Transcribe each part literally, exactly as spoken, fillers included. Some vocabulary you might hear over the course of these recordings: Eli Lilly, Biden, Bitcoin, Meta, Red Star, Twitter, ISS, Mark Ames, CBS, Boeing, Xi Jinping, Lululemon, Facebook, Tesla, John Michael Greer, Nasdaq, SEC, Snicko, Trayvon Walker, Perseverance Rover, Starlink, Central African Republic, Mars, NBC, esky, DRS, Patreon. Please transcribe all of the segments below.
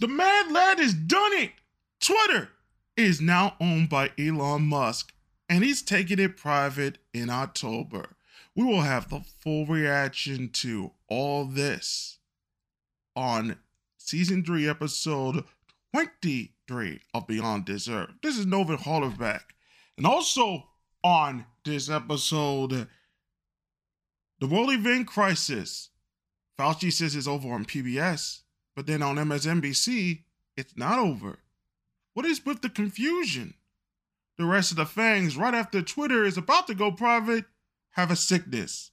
The mad lad has done it. Twitter is now owned by Elon Musk, and he's taking it private in October. We will have the full reaction to all this on season three, episode twenty-three of Beyond Deserve. This is Novin Hollaback. And also on this episode, the world event crisis. Fauci says it's over on P B S, but then on M S N B C, it's not over. What is with the confusion? The rest of the fangs, right after Twitter is about to go private, have a sickness.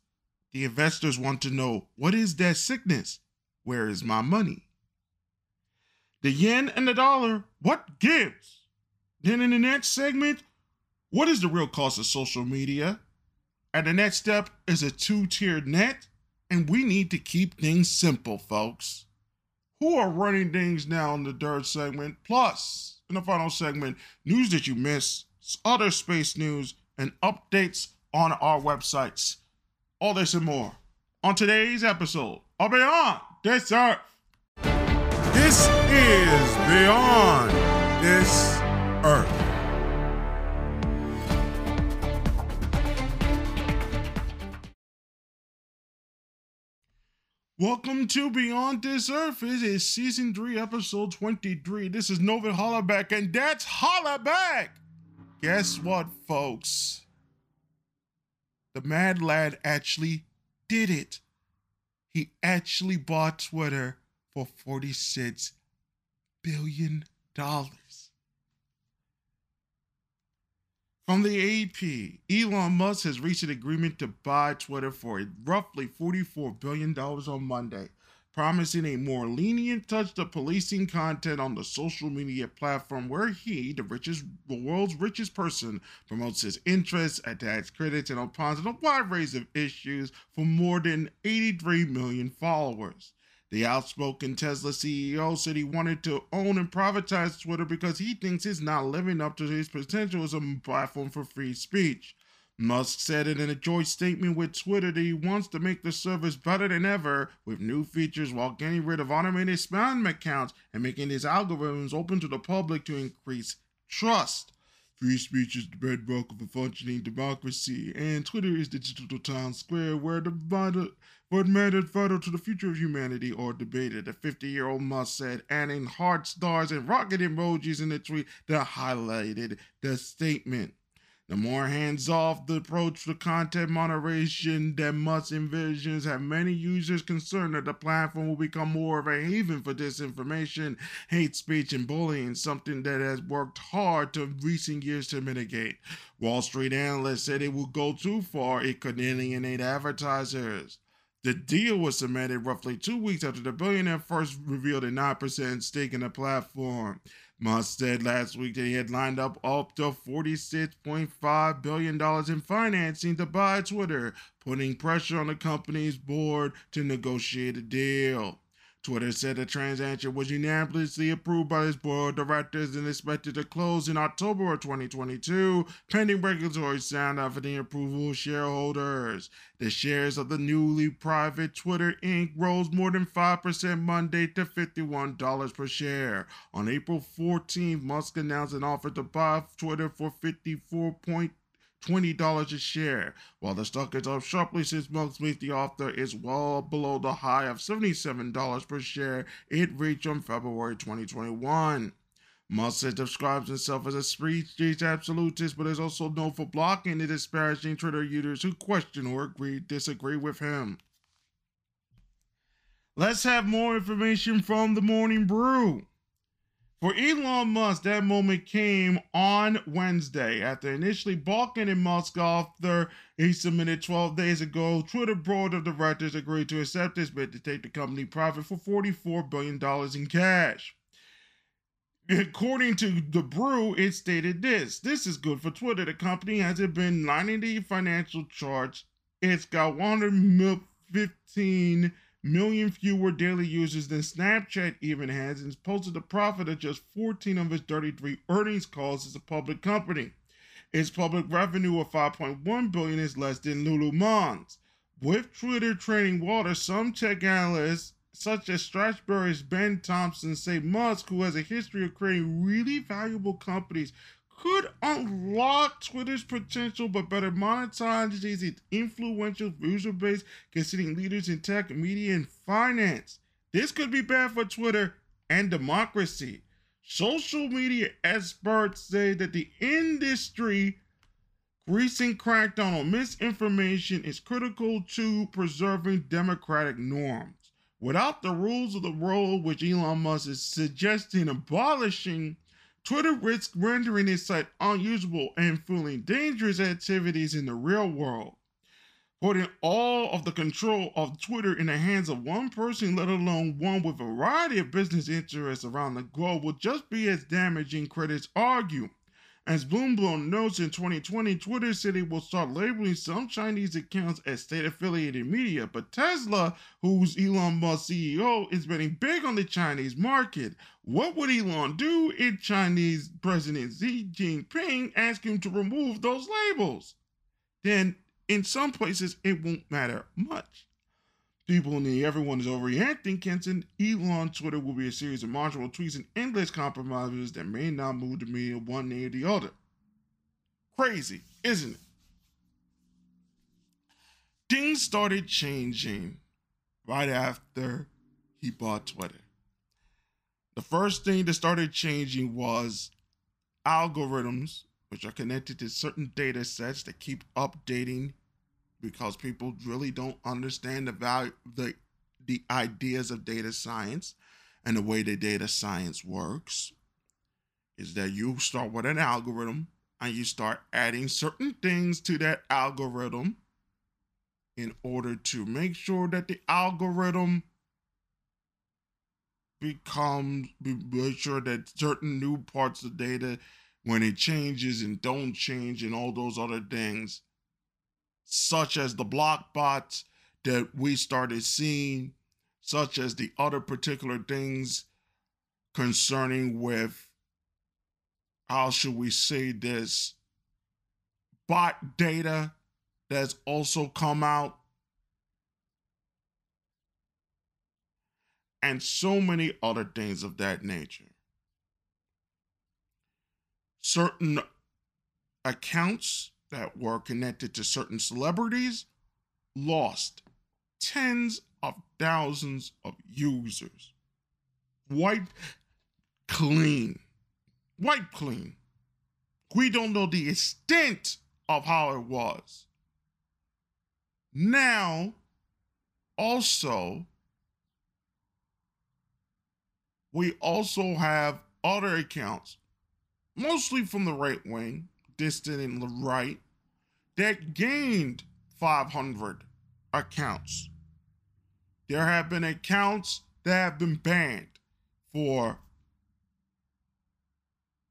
The investors want to know, what is that sickness? Where is my money? The yen and the dollar, what gives? Then in the next segment, what is the real cost of social media? And the next step is a two-tiered net, and we need to keep things simple, folks. Who are running things now in the third segment? Plus, in the final segment, news that you missed, other space news, and updates on our websites. All this and more on today's episode of Beyond This Earth. This is Beyond This Earth. Welcome to Beyond This Earth. It is season three, episode twenty-three. This is Novin Hollaback, and that's Hollaback. Guess what, folks? The mad lad actually did it. He actually bought Twitter for forty-six billion dollars. From the A P, Elon Musk has reached an agreement to buy Twitter for roughly forty-four billion dollars on Monday, promising a more lenient touch to policing content on the social media platform where he, the richest, the world's richest person, promotes his interests, attacks critics, and opines on a wide range of issues for more than eighty-three million followers. The outspoken Tesla C E O said he wanted to own and privatize Twitter because he thinks it's not living up to his potential as a platform for free speech. Musk said it in a joint statement with Twitter that he wants to make the service better than ever with new features while getting rid of automated spam accounts and making his algorithms open to the public to increase trust. Free speech is the bedrock of a functioning democracy, and Twitter is the digital town square where the vital, what mattered vital to the future of humanity are debated, the fifty-year-old Musk said, adding heart stars and rocket emojis in the tweet that highlighted the statement. The more hands-off the approach to content moderation that Musk envisions have many users concerned that the platform will become more of a haven for disinformation, hate speech, and bullying, something that has worked hard to recent years to mitigate. Wall Street analysts said it will go too far, it could alienate advertisers. The deal was cemented roughly two weeks after the billionaire first revealed a nine percent stake in the platform. Musk said last week that he had lined up up to forty-six point five billion dollars in financing to buy Twitter, putting pressure on the company's board to negotiate a deal. Twitter said the transaction was unanimously approved by its board of directors and expected to close in October of twenty twenty-two, pending regulatory sign-off and the approval of shareholders. The shares of the newly private Twitter Incorporated rose more than five percent Monday to fifty-one dollars per share. On April fourteenth, Musk announced an offer to buy Twitter for fifty-four point two zero dollars a share. While the stock is up sharply since Musk made the offer, is well below the high of seventy-seven dollars per share it reached on February twenty twenty-one. Musk describes himself as a speech absolutist, but is also known for blocking and disparaging Twitter users who question or agree disagree with him. Let's have more information from the Morning Brew. For Elon Musk, that moment came on Wednesday. After initially balking at Musk after he submitted twelve days ago, Twitter board of directors agreed to accept his bid to take the company private for forty-four billion dollars in cash. According to the Brew, it stated this. This is good for Twitter. The company hasn't been lining the financial charts. It's got one hundred fifteen million fewer daily users than Snapchat even has, and has posted a profit of just fourteen of its thirty-three earnings calls as a public company. Its public revenue of five point one billion dollars is less than Lululemon's. With Twitter trading water, some tech analysts such as Strasbourg's Ben Thompson say Musk, who has a history of creating really valuable companies, could unlock Twitter's potential, but better monetizes its influential user base, considering leaders in tech, media, and finance. This could be bad for Twitter and democracy. Social media experts say that the industry recent crackdown on misinformation is critical to preserving democratic norms. Without the rules of the road, which Elon Musk is suggesting abolishing, Twitter risks rendering its site unusable and fueling dangerous activities in the real world. Putting all of the control of Twitter in the hands of one person, let alone one with a variety of business interests around the globe, will just be as damaging, critics argue. As Bloomberg notes, in twenty twenty, Twitter said it will start labeling some Chinese accounts as state-affiliated media, but Tesla, who's Elon Musk's C E O, is betting big on the Chinese market. What would Elon do if Chinese President Xi Jinping asked him to remove those labels? Then, in some places, it won't matter much. People in the everyone is overreacting Kenton. Elon's Twitter will be a series of marginal tweets and endless compromises that may not move the media one way or the other. Crazy, isn't it? Things started changing right after he bought Twitter. The first thing that started changing was algorithms, which are connected to certain data sets that keep updating because people really don't understand the value, the, the ideas of data science. And the way that data science works is that you start with an algorithm and you start adding certain things to that algorithm in order to make sure that the algorithm becomes, make sure that certain new parts of data, when it changes and don't change and all those other things, such as the block bots that we started seeing, such as the other particular things concerning with, how should we say this, bot data that's also come out, and so many other things of that nature. Certain accounts that were connected to certain celebrities lost tens of thousands of users. Wipe clean. Wipe clean. We don't know the extent of how it was. Now, also, we also have other accounts, mostly from the right wing, distant and the right, that gained five hundred accounts. There have been accounts that have been banned for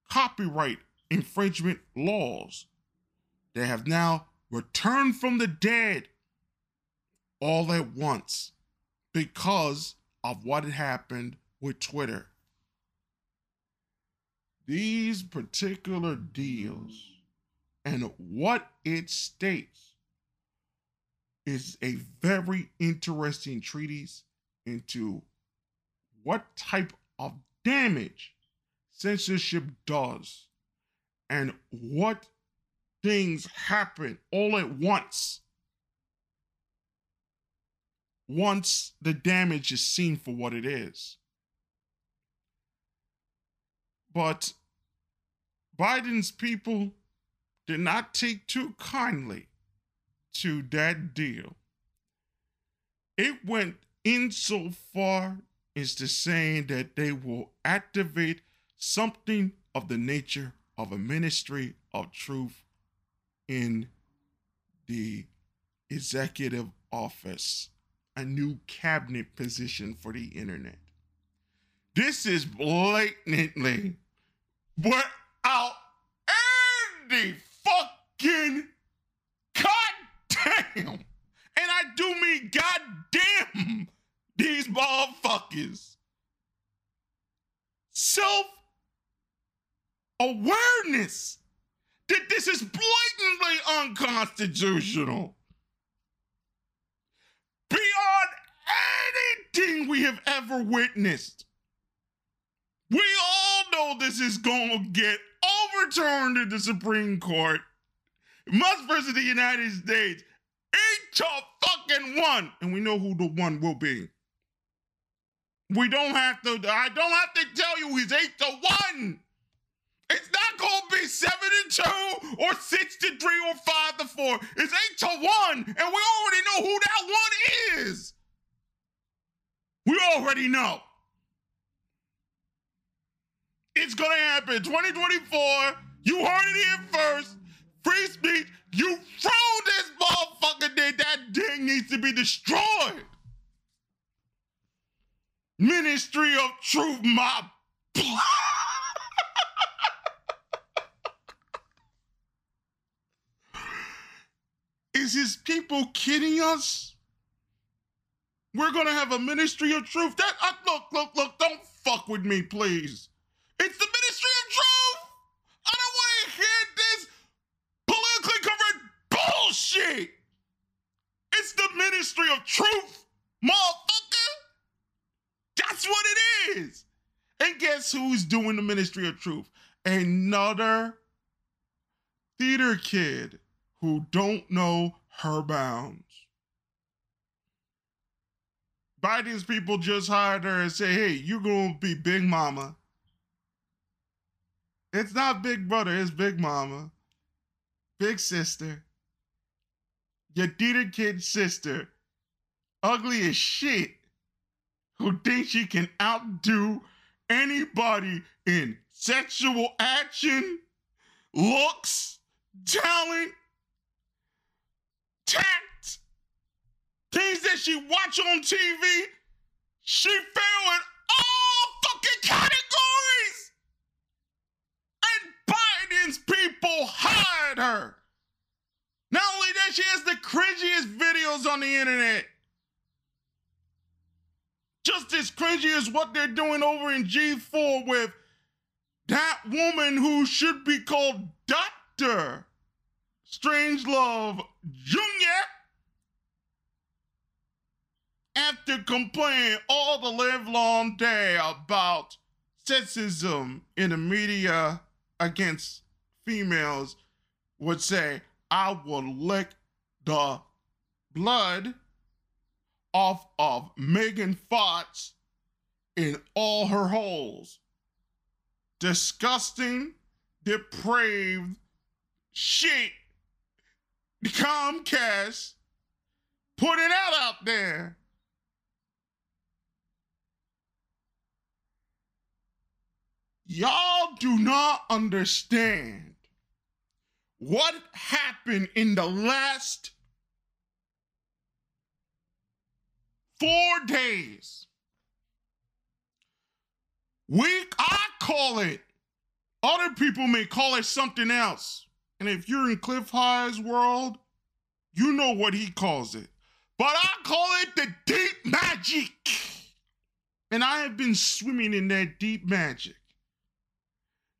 copyright infringement laws. They have now returned from the dead all at once because of what had happened with Twitter. These particular deals and what it states is a very interesting treatise into what type of damage censorship does and what things happen all at once once the damage is seen for what it is. But Biden's people did not take too kindly to that deal. It went insofar as to saying that they will activate something of the nature of a ministry of truth in the executive office, a new cabinet position for the internet. This is blatantly We're out any fucking goddamn, and I do mean goddamn, these motherfuckers. Self-awareness that this is blatantly unconstitutional. Beyond thing we have ever witnessed. We all know this is going to get overturned in the Supreme Court. Musk versus the United States. Each a fucking one. And we know who the one will be. We don't have to, I don't have to tell you he's eight to one. It's not going to be seven to two or six to three or five to four. It's eight to one. And we already know who that one is. We already know. It's going to happen. twenty twenty-four. You heard it here first. Free speech. You throw this motherfucker there. That thing needs to be destroyed. Ministry of Truth, my Is his people kidding us? We're going to have a Ministry of Truth. That uh, Look, look, look, don't fuck with me, please. It's the Ministry of Truth. I don't want to hear this politically correct bullshit. It's the Ministry of Truth, motherfucker. That's what it is. And guess who's doing the Ministry of Truth? Another theater kid who don't know her bounds. Biden's people just hired her and say, hey, you're going to be Big Mama. It's not Big Brother, it's Big Mama. Big Sister. Your theater kid sister. Ugly as shit. Who thinks she can outdo anybody in sexual action, looks, talent, tact, things that she watch on T V. She failed in all fucking categories. And Biden's people hired her. Not only that, she has the cringiest videos on the internet. Just as cringy as what they're doing over in G four with that woman who should be called Doctor Strangelove Junior after complaining all the live long day about sexism in the media against females would say, I will lick the blood off of Megan Fox in all her holes. Disgusting, depraved shit. Comcast put it out out there. Y'all do not understand what happened in the last Four days. Week, I call it. Other people may call it something else. And if you're in Cliff High's world, you know what he calls it. But I call it the deep magic. And I have been swimming in that deep magic.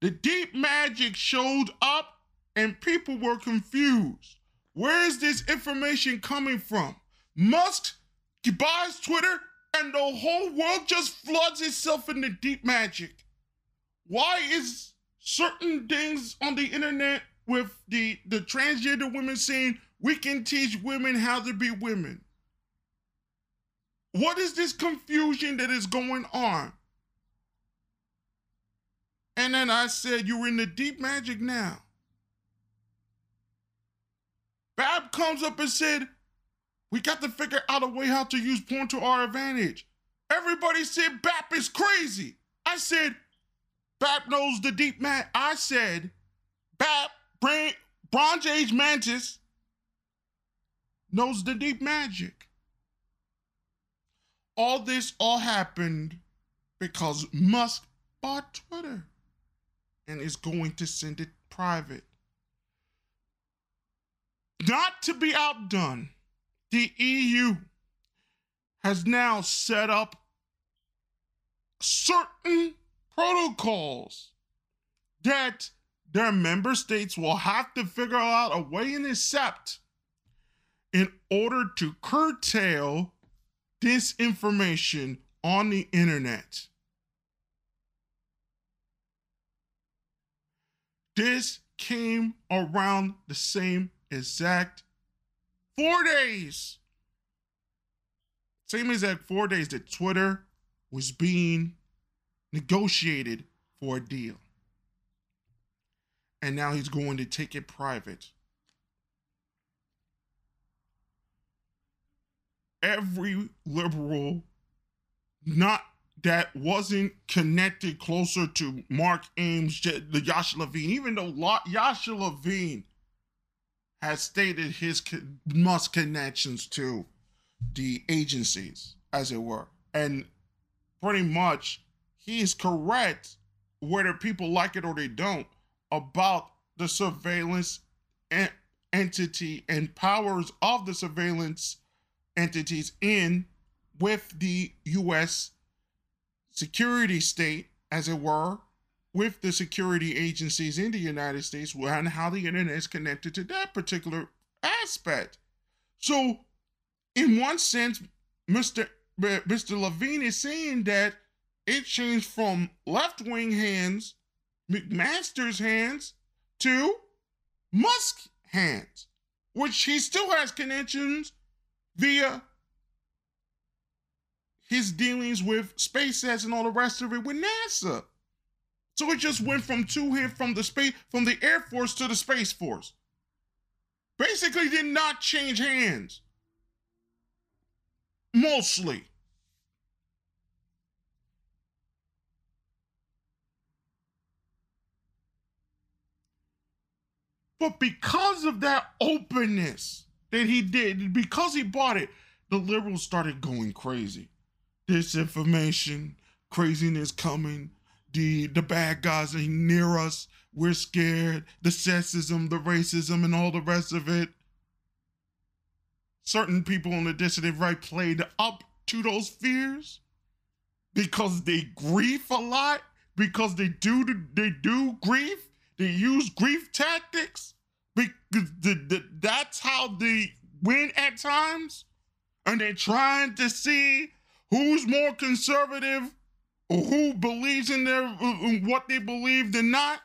The deep magic showed up and people were confused. Where is this information coming from? Musk He buys Twitter and the whole world just floods itself into deep magic. Why is certain things on the internet with the, the transgender women saying we can teach women how to be women? What is this confusion that is going on? And then I said, you're in the deep magic now. Bab comes up and said, we got to figure out a way how to use porn to our advantage. Everybody said Bap is crazy. I said, Bap knows the deep man. I said, Bap, brain, Bronze Age Mantis knows the deep magic. All this all happened because Musk bought Twitter and is going to send it private. Not to be outdone. The E U has now set up certain protocols that their member states will have to figure out a way and accept in order to curtail disinformation on the internet. This came around the same exact four days. Same exact four days that Twitter was being negotiated for a deal. And now he's going to take it private. Every liberal not that wasn't connected closer to Mark Ames, the Yasha Levine, even though Yasha Levine has stated his Musk connections to the agencies, as it were. And pretty much he is correct, whether people like it or they don't, about the surveillance en- entity and powers of the surveillance entities in with the U S security state, as it were, with the security agencies in the United States, and how the internet is connected to that particular aspect. So in one sense, Mister Mister Levine is saying that it changed from left-wing hands, McMaster's hands, to Musk hands, which he still has connections via his dealings with SpaceX and all the rest of it with NASA. So it just went from two here from the space from the Air Force to the Space Force. Basically did not change hands. Mostly. But because of that openness that he did, because he bought it, the liberals started going crazy. Disinformation, craziness coming, the the bad guys are near us, we're scared, the sexism, the racism, and all the rest of it. Certain people on the dissident right played up to those fears because they grieve a lot, because they do they do grieve, they use grief tactics, because that's how they win at times, and they're trying to see who's more conservative or who believes in their in what they believe than not.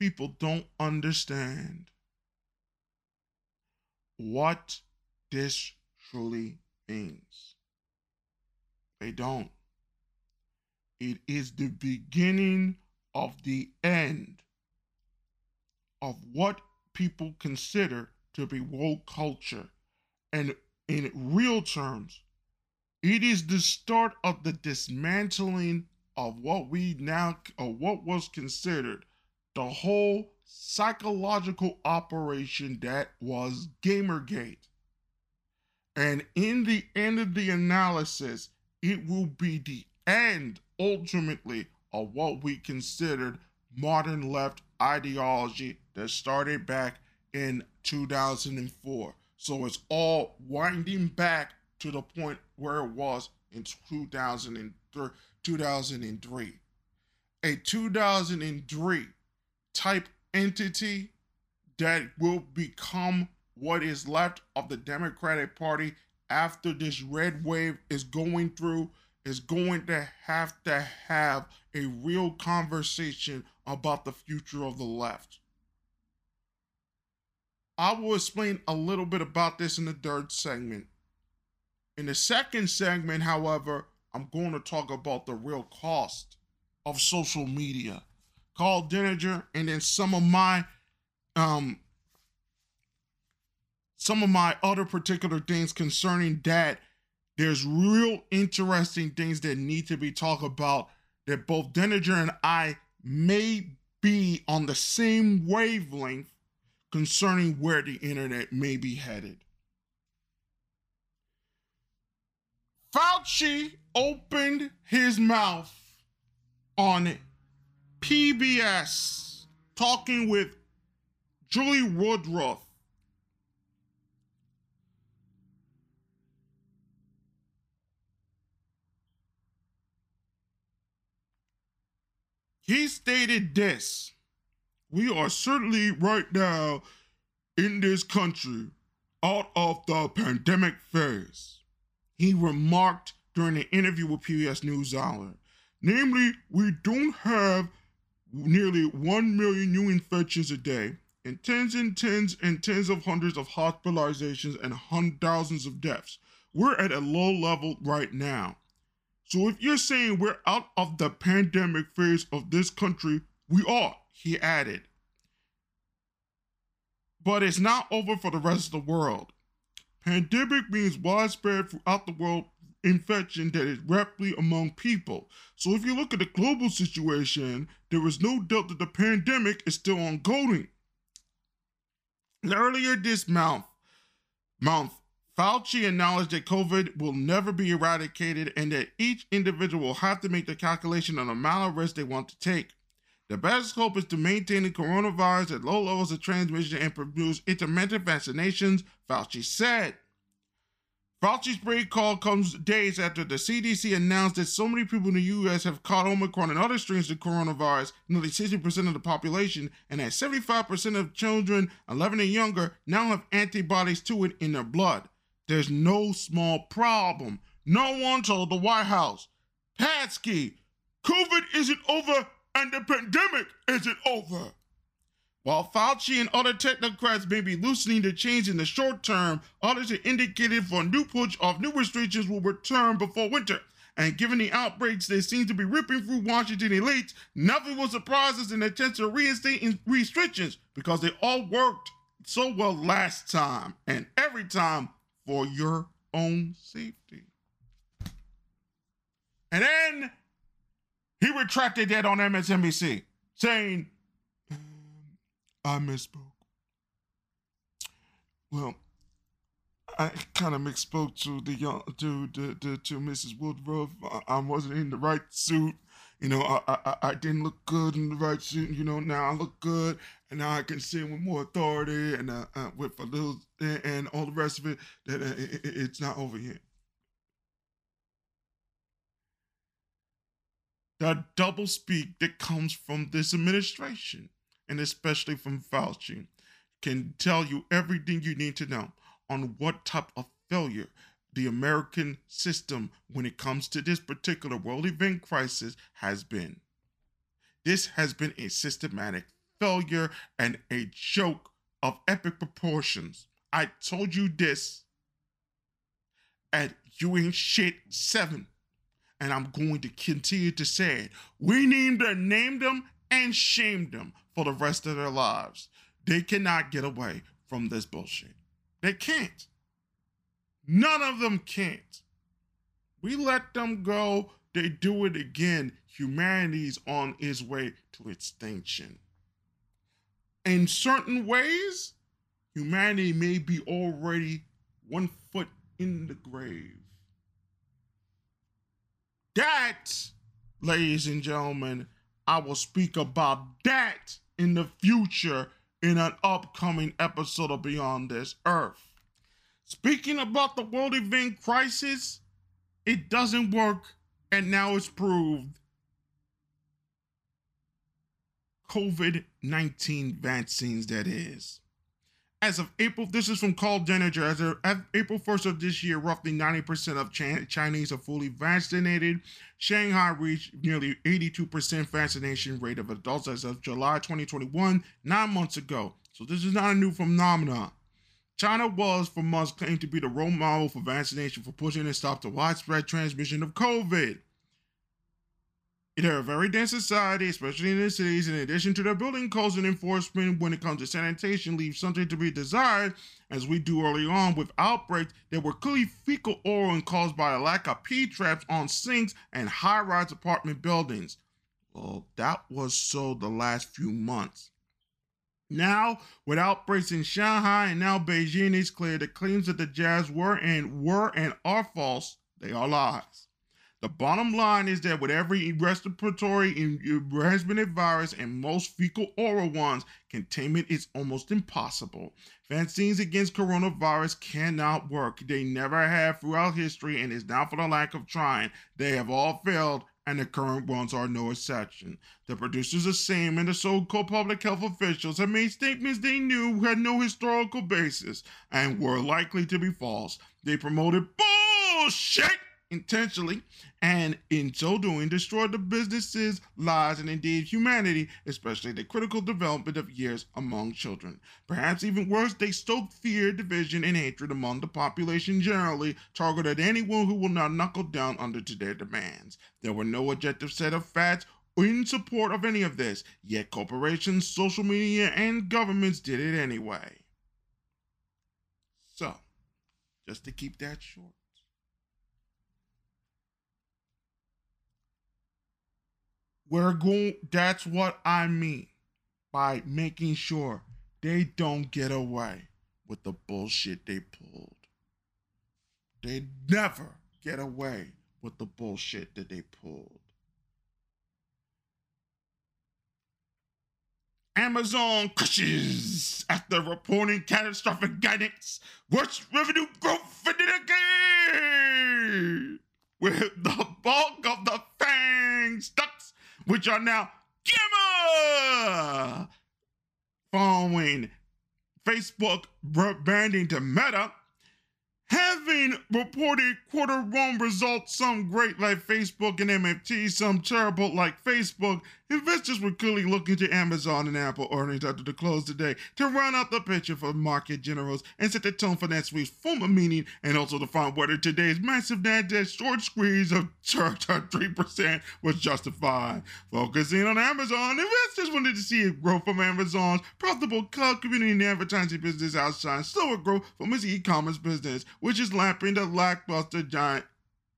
People don't understand what this truly means. They don't. It is the beginning of the end of what people consider to be woke culture. And in real terms, it is the start of the dismantling of what we now, or what was considered the whole psychological operation that was Gamergate. And in the end of the analysis, it will be the end, ultimately, of what we considered modern left ideology that started back in two thousand four. So it's all winding back to the point where it was in two thousand three. A two thousand three type entity that will become what is left of the Democratic Party after this red wave is going through is going to have to have a real conversation about the future of the left. I will explain a little bit about this in the third segment. In the second segment, however, I'm going to talk about the real cost of social media. Karl Denninger, and then some of my, um, some of my other particular things concerning that. There's real interesting things that need to be talked about that both Denninger and I may be on the same wavelength concerning where the internet may be headed. Fauci opened his mouth on P B S, talking with Julie Woodruff. He stated this: "We are certainly right now in this country out of the pandemic phase. He remarked during an interview with P B S NewsHour, namely, we don't have nearly one million new infections a day and tens and tens and tens of hundreds of hospitalizations and thousands of deaths. We're at a low level right now. So if you're saying we're out of the pandemic phase of this country, we are, he added. But it's not over for the rest of the world. Pandemic means widespread throughout the world infection that is rapidly among people. So if you look at the global situation, there is no doubt that the pandemic is still ongoing. And earlier this month, month, Fauci acknowledged that COVID will never be eradicated and that each individual will have to make the calculation on the amount of risk they want to take. The best hope is to maintain the coronavirus at low levels of transmission and produce intermittent vaccinations, Fauci said. Fauci's break call comes days after the C D C announced that so many people in the U S have caught Omicron and other strains of coronavirus, nearly sixty percent of the population, and that seventy-five percent of children eleven and younger now have antibodies to it in their blood. There's no small problem. No one told the White House. Patsky, COVID isn't over and the pandemic isn't over. While Fauci and other technocrats may be loosening the chains in the short term, others have indicated for a new push of new restrictions will return before winter. And given the outbreaks that seem to be ripping through Washington elites, nothing will surprise us in the attempt to reinstate restrictions because they all worked so well last time and every time for your own safety. And then he retracted that on M S N B C, saying, I misspoke. Well, I kind of misspoke to the uh, to the, the to Missus Woodruff. I, I wasn't in the right suit, you know. I, I I didn't look good in the right suit, you know. Now I look good, and now I can say with more authority and uh, uh, with a little and, and all the rest of it that uh, it, it's not over yet. The doublespeak that comes from this administration, and especially from Fauci, can tell you everything you need to know on what type of failure the American system when it comes to this particular world event crisis has been. This has been a systematic failure and a joke of epic proportions. I told you this at You Ain't Shit seven, and I'm going to continue to say it. We need to name them and shame them for the rest of their lives. They cannot get away from this bullshit. They can't. None of them can't. We let them go, they do it again. Humanity's on its way to extinction. In certain ways, humanity may be already one foot in the grave. That, ladies and gentlemen, I will speak about that in the future in an upcoming episode of Beyond This Earth. Speaking about the world event crisis, it doesn't work, and now it's proved. COVID nineteen vaccines, that is. As of April, this is from Karl Denninger. As of April first of this year, roughly ninety percent of Chinese are fully vaccinated. Shanghai reached nearly eighty-two percent vaccination rate of adults as of July twenty twenty-one, nine months ago. So this is not a new phenomenon. China was, for months, claimed to be the role model for vaccination for pushing and stop the widespread transmission of COVID. They're a very dense society, especially in the cities. In addition to their building codes and enforcement when it comes to sanitation, leaves something to be desired, as we do early on with outbreaks that were clearly fecal oral and caused by a lack of P-traps on sinks and high-rise apartment buildings. Well, that was so the last few months. Now, with outbreaks in Shanghai and now Beijing, it's clear the claims that the jabs were and were and are false, they are lies. The bottom line is that with every respiratory transmitted virus and most fecal oral ones, containment is almost impossible. Vaccines against coronavirus cannot work. They never have throughout history, and it's not for the lack of trying. They have all failed and the current ones are no exception. The producers are same and the so-called public health officials have made statements they knew had no historical basis and were likely to be false. They promoted bullshit intentionally, and in so doing destroyed the businesses, lives, and indeed humanity, especially the critical development of years among children. Perhaps even worse, they stoked fear, division, and hatred among the population generally, targeted anyone who will not knuckle down under to their demands. There were no objective set of facts in support of any of this, yet corporations, social media, and governments did it anyway. So, just to keep that short, We're going, that's what I mean by making sure they don't get away with the bullshit they pulled. They never get away with the bullshit that they pulled. Amazon crushes after reporting catastrophic guidance. Worst revenue growth in the decade, with the bulk of the FANG stocks, which are now gamma, following Facebook banding to Meta, having reported quarter one results, some great like Facebook and M F T, some terrible like Facebook. Investors were clearly looking to Amazon and Apple earnings after the close today to round out the picture for market generals and set the tone for next week's formal meeting, and also to find whether today's massive Nasdaq short squeeze of three percent was justified. Focusing on Amazon, investors wanted to see growth from Amazon's profitable cloud community and advertising business outshine slower growth from its e-commerce business, which is lapping the lackluster giant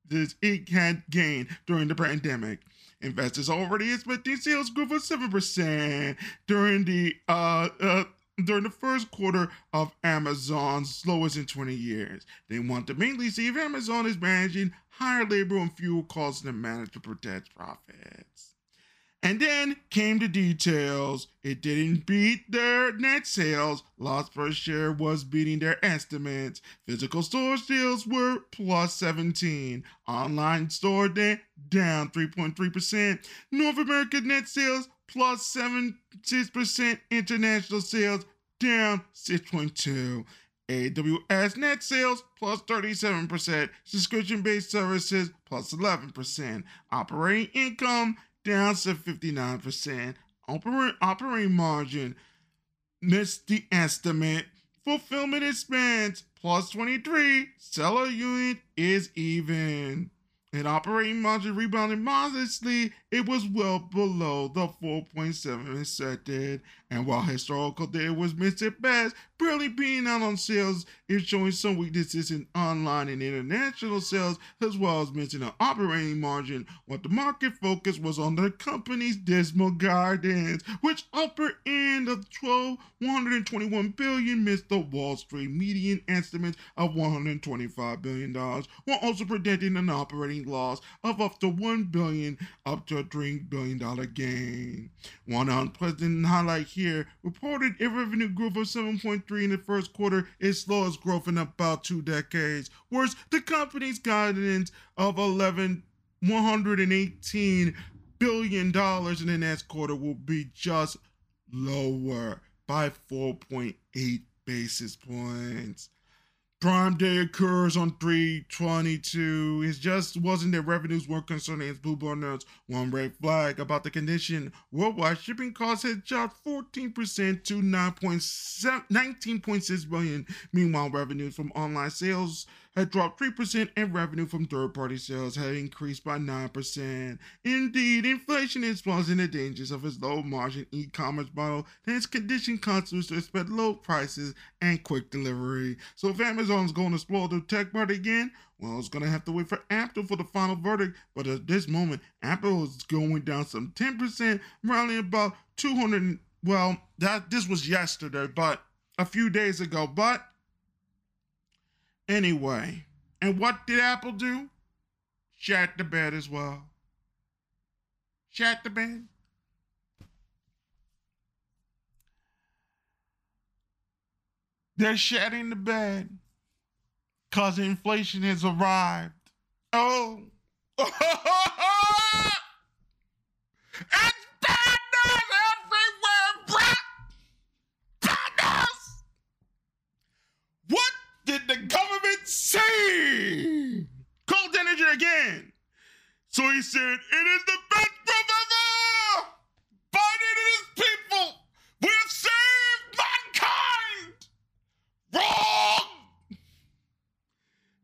this it had gained during the pandemic. Investors already expecting sales growth of seven percent during the uh, uh during the first quarter of Amazon's slowest in twenty years. They want to mainly see if Amazon is managing higher labor and fuel costs in a manner to protect profits. And then came the details. It didn't beat their net sales. Loss per share was beating their estimates. Physical store sales were plus seventeen. Online store day down three point three percent. North American net sales plus seven point six percent. International sales down six point two percent. A W S net sales plus thirty-seven percent. Subscription-based services plus eleven percent. Operating income down to fifty-nine percent. Operating, operating margin missed the estimate. Fulfillment expense plus twenty-three. Seller unit is even. And operating margin rebounded modestly. It was well below the four point seven expected. And while historical data was missed at best, barely being out on sales is showing some weaknesses in online and international sales, as well as missing an operating margin. What the market focus was on the company's dismal guidance, which upper end of one hundred twenty-one billion dollars missed the Wall Street median estimates of one hundred twenty-five billion dollars, while also predicting an operating loss of up to one billion dollars, up to a three billion dollars gain. One unpleasant highlight here, reported a revenue growth of seven point three in the first quarter, its slowest growth in about two decades. Worse, the company's guidance of one hundred eighteen billion dollars in the next quarter will be just lower by four point eight basis points. Prime Day occurs on three twenty-two. It just wasn't that revenues weren't concerning as blue bar notes. One red flag about the condition. Worldwide shipping costs had dropped fourteen percent to nineteen point six billion dollars. Meanwhile, revenues from online sales had dropped three percent and revenue from third-party sales had increased by nine percent. Indeed, inflation is causing the dangers of its low-margin e-commerce model and its condition consumers to expect low prices and quick delivery. So if Amazon's going to spoil the tech part again, well, it's going to have to wait for Apple for the final verdict. But at this moment, Apple is going down some ten percent, rallying about two hundred. Well, that this was yesterday, but a few days ago, but anyway, and what did Apple do? Shat the bed as well. Shat the bed. They're shatting the bed because inflation has arrived. Oh. said, it is the best from ever! Biden and his people, we have saved mankind! Wrong!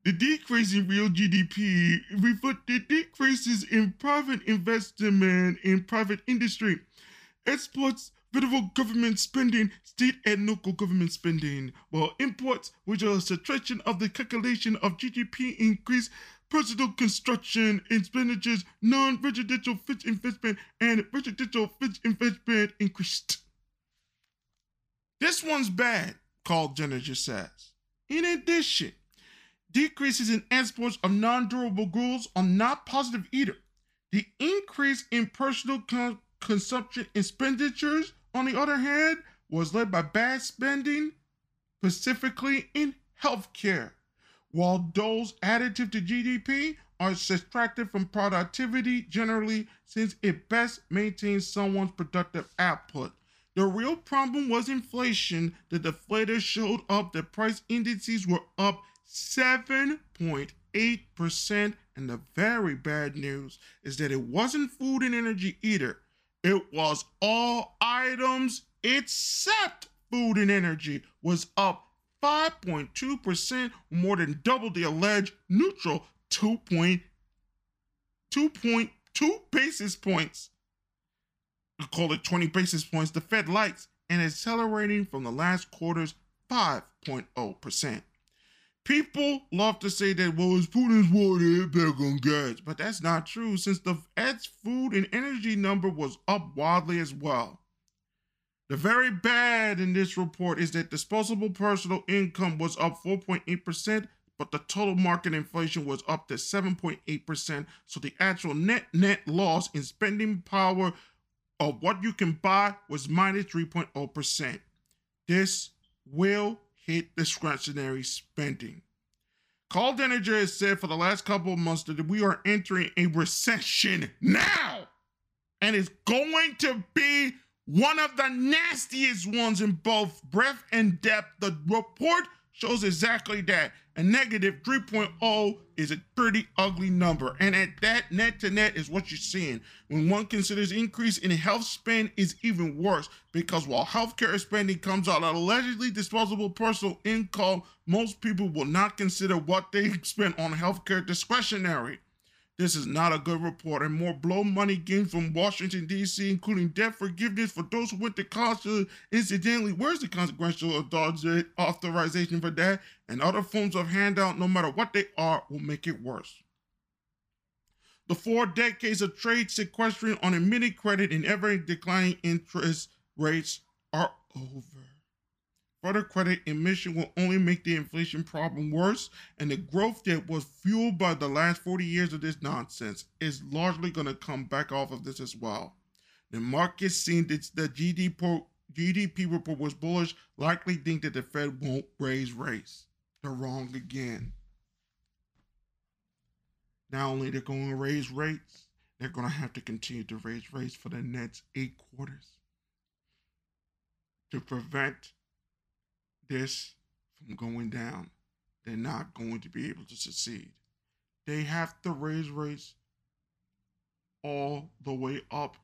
The decrease in real G D P reflected decreases in private investment in private industry, exports, federal government spending, state and local government spending, while imports, which are a subtraction of the calculation of G D P increase, personal construction expenditures, non-residential fixed investment, and residential fixed investment increased. This one's bad, Karl Denninger says. In addition, decreases in exports of non-durable goods are not positive either. The increase in personal con- consumption expenditures, on the other hand, was led by bad spending, specifically in healthcare, while those additive to G D P are subtracted from productivity generally, since it best maintains someone's productive output. The real problem was inflation. The deflator showed up that price indices were up seven point eight percent, and the very bad news is that it wasn't food and energy either. It was all items except food and energy was up five point two percent, more than double the alleged neutral two point two basis points. I call it twenty basis points the Fed likes, and accelerating from the last quarter's five point zero percent. People love to say that, well, it's Putin's war, they're back on gas, but that's not true, since the Fed's food and energy number was up wildly as well. The very bad in this report is that disposable personal income was up four point eight percent, but the total market inflation was up to seven point eight percent. So the actual net net loss in spending power of what you can buy was minus three point zero percent. This will hit discretionary spending. Karl Denninger has said for the last couple of months that we are entering a recession now, and it's going to be one of the nastiest ones in both breadth and depth. The report shows exactly that. A negative three point zero is a pretty ugly number. And at that, net to net is what you're seeing. When one considers increase in health spend is even worse, because while healthcare spending comes out of allegedly disposable personal income, most people will not consider what they spend on healthcare discretionary. This is not a good report, and more blow money games from Washington, D C, including debt forgiveness for those who went to college. Incidentally, where's the consequential authorization for that? And other forms of handout, no matter what they are, will make it worse. The four decades of trade sequestering on admitted credit and ever declining interest rates are over. Further credit emission will only make the inflation problem worse, and the growth that was fueled by the last forty years of this nonsense is largely going to come back off of this as well. The market seen that the G D P report was bullish, likely think that the Fed won't raise rates. They're wrong again. Not only they're going to raise rates, they're going to have to continue to raise rates for the next eight quarters to prevent this from going down. They're not going to be able to succeed. They have to raise rates all the way up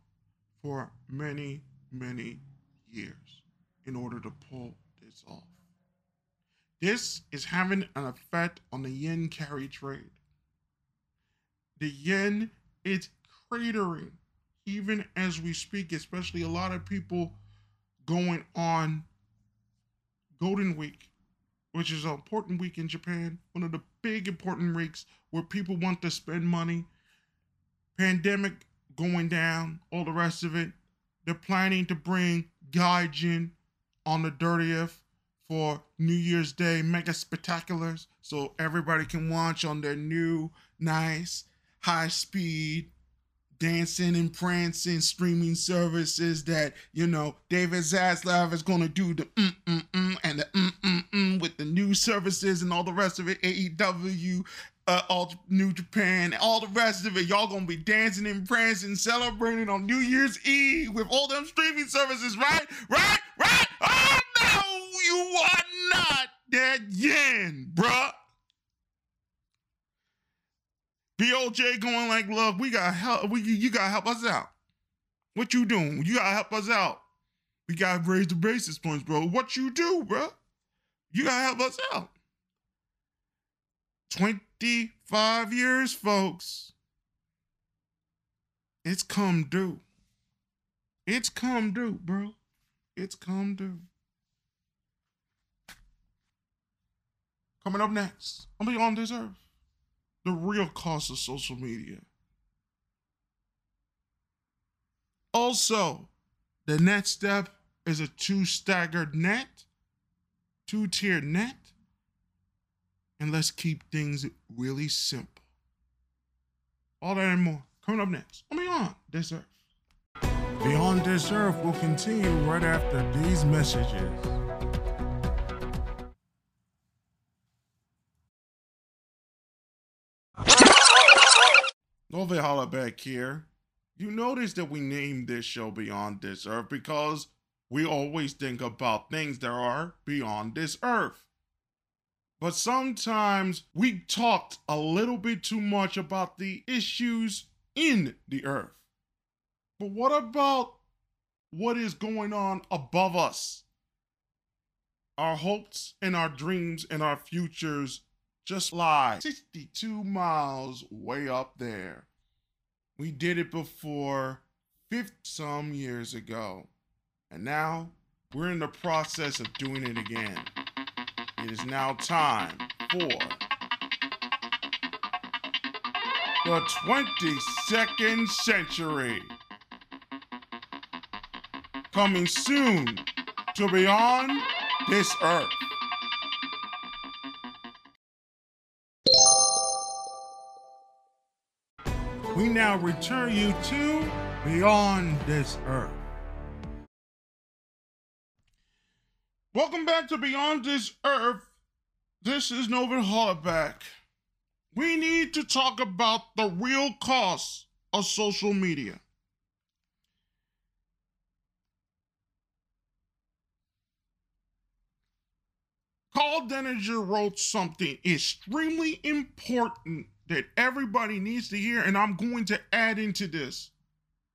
for many, many years in order to pull this off. This is having an effect on the yen carry trade. The yen is cratering even as we speak, especially a lot of people going on Golden Week, which is an important week in Japan, one of the big important weeks where people want to spend money. Pandemic going down, all the rest of it. They're planning to bring Gaijin on the thirtieth for New Year's Day mega spectaculars, so everybody can watch on their new, nice, high-speed dancing and prancing streaming services that, you know, David Zaslav is going to do the mm-mm-mm and the mm-mm-mm with the new services and all the rest of it, A E W, uh, all New Japan, all the rest of it. Y'all going to be dancing and prancing, celebrating on New Year's Eve with all them streaming services, right? Right? Right? Oh, no, you are not that yen, bruh. B O J going like, look, we got help. We, you got to help us out. What you doing? You got to help us out. We got to raise the basis points, bro. What you do, bro? You got to help us out. twenty-five years, folks. It's come due. It's come due, bro. It's come due. Coming up next, on Beyond Deserve, the real cost of social media. Also, the next step is a two-staggered net, two-tiered net. And let's keep things really simple. All that and more coming up next on Beyond Deserve. Beyond Deserve will continue right after these messages. Novin Hollaback here. You notice that we named this show Beyond This Earth because we always think about things that are beyond this earth. But sometimes we talked a little bit too much about the issues in the earth. But what about what is going on above us? Our hopes and our dreams and our futures just lie sixty-two miles way up there. We did it before fifty some years ago. And now we're in the process of doing it again. It is now time for the twenty-second century. Coming soon to Beyond This Earth. We now return you to Beyond This Earth. Welcome back to Beyond This Earth. This is Novin Hollaback. We need to talk about the real costs of social media. Karl Denninger wrote something extremely important that everybody needs to hear, and I'm going to add into this.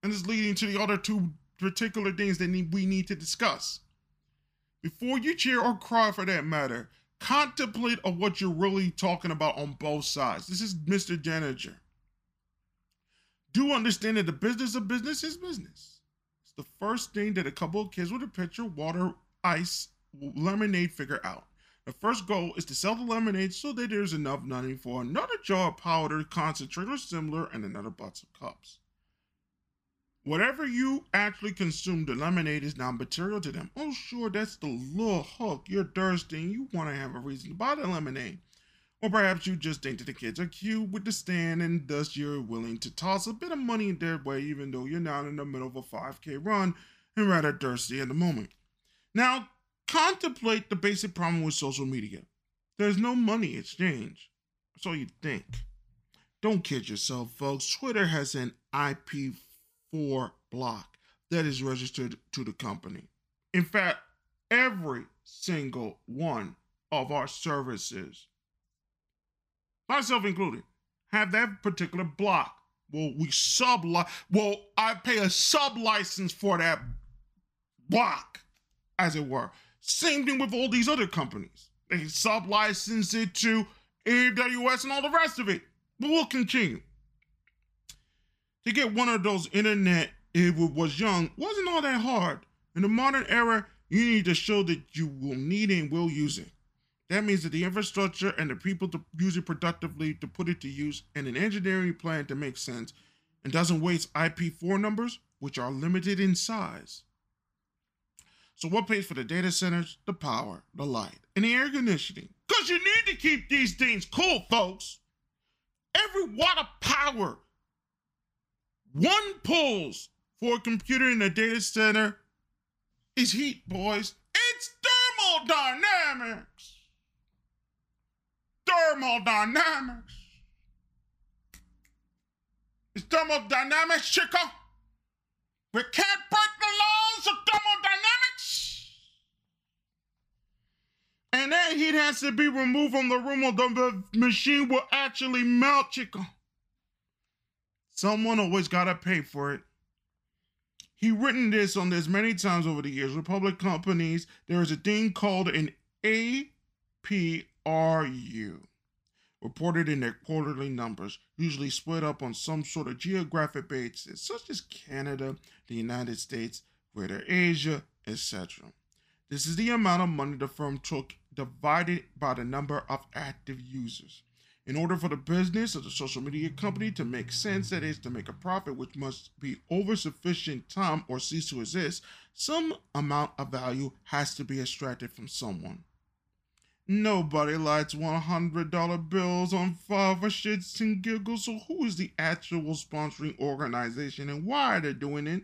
And this is leading to the other two particular things that need, we need to discuss. Before you cheer or cry for that matter, contemplate of what you're really talking about on both sides. This is Mister Denninger. Do understand that the business of business is business. It's the first thing that a couple of kids with a pitcher, water, ice, lemonade figure out. The first goal is to sell the lemonade so that there's enough money for another jar of powder, concentrate, or similar, and another box of cups. Whatever you actually consume, the lemonade is not material to them. Oh, sure, that's the little hook. You're thirsty and you want to have a reason to buy the lemonade. Or perhaps you just think that the kids are cute with the stand and thus you're willing to toss a bit of money in their way even though you're not in the middle of a five K run and rather thirsty at the moment. Now, contemplate the basic problem with social media. There's no money exchange. That's all you think. Don't kid yourself, folks. Twitter has an I P four block that is registered to the company. In fact, every single one of our services, myself included, have that particular block. Well, we sub well, I pay a sub license for that block, as it were. Same thing with all these other companies. They sub-license it to A W S and all the rest of it. But we'll continue. To get one of those internet, if it was young, wasn't all that hard. In the modern era, you need to show that you will need and will use it. That means that the infrastructure and the people to use it productively, to put it to use, and an engineering plan to make sense, and doesn't waste I P four numbers, which are limited in size. So what pays for the data centers, the power, the light, and the air conditioning? Because you need to keep these things cool, folks. Every watt of power one pulls for a computer in a data center is heat, boys. It's thermodynamics. Thermodynamics. It's thermodynamics, Chico. We can't break the laws of thermodynamics. And that heat has to be removed from the room or the machine will actually melt, Chico. Someone always gotta pay for it. He written this on this many times over the years. With public companies, there is a thing called an A P R U, reported in their quarterly numbers, usually split up on some sort of geographic basis, such as Canada, the United States, Greater Asia, et cetera. This is the amount of money the firm took divided by the number of active users. In order for the business of the social media company to make sense, that is, to make a profit, which must be over sufficient time or cease to exist, some amount of value has to be extracted from someone. Nobody lights one hundred dollar bills on fire for shits and giggles, so who is the actual sponsoring organization and why they're doing it?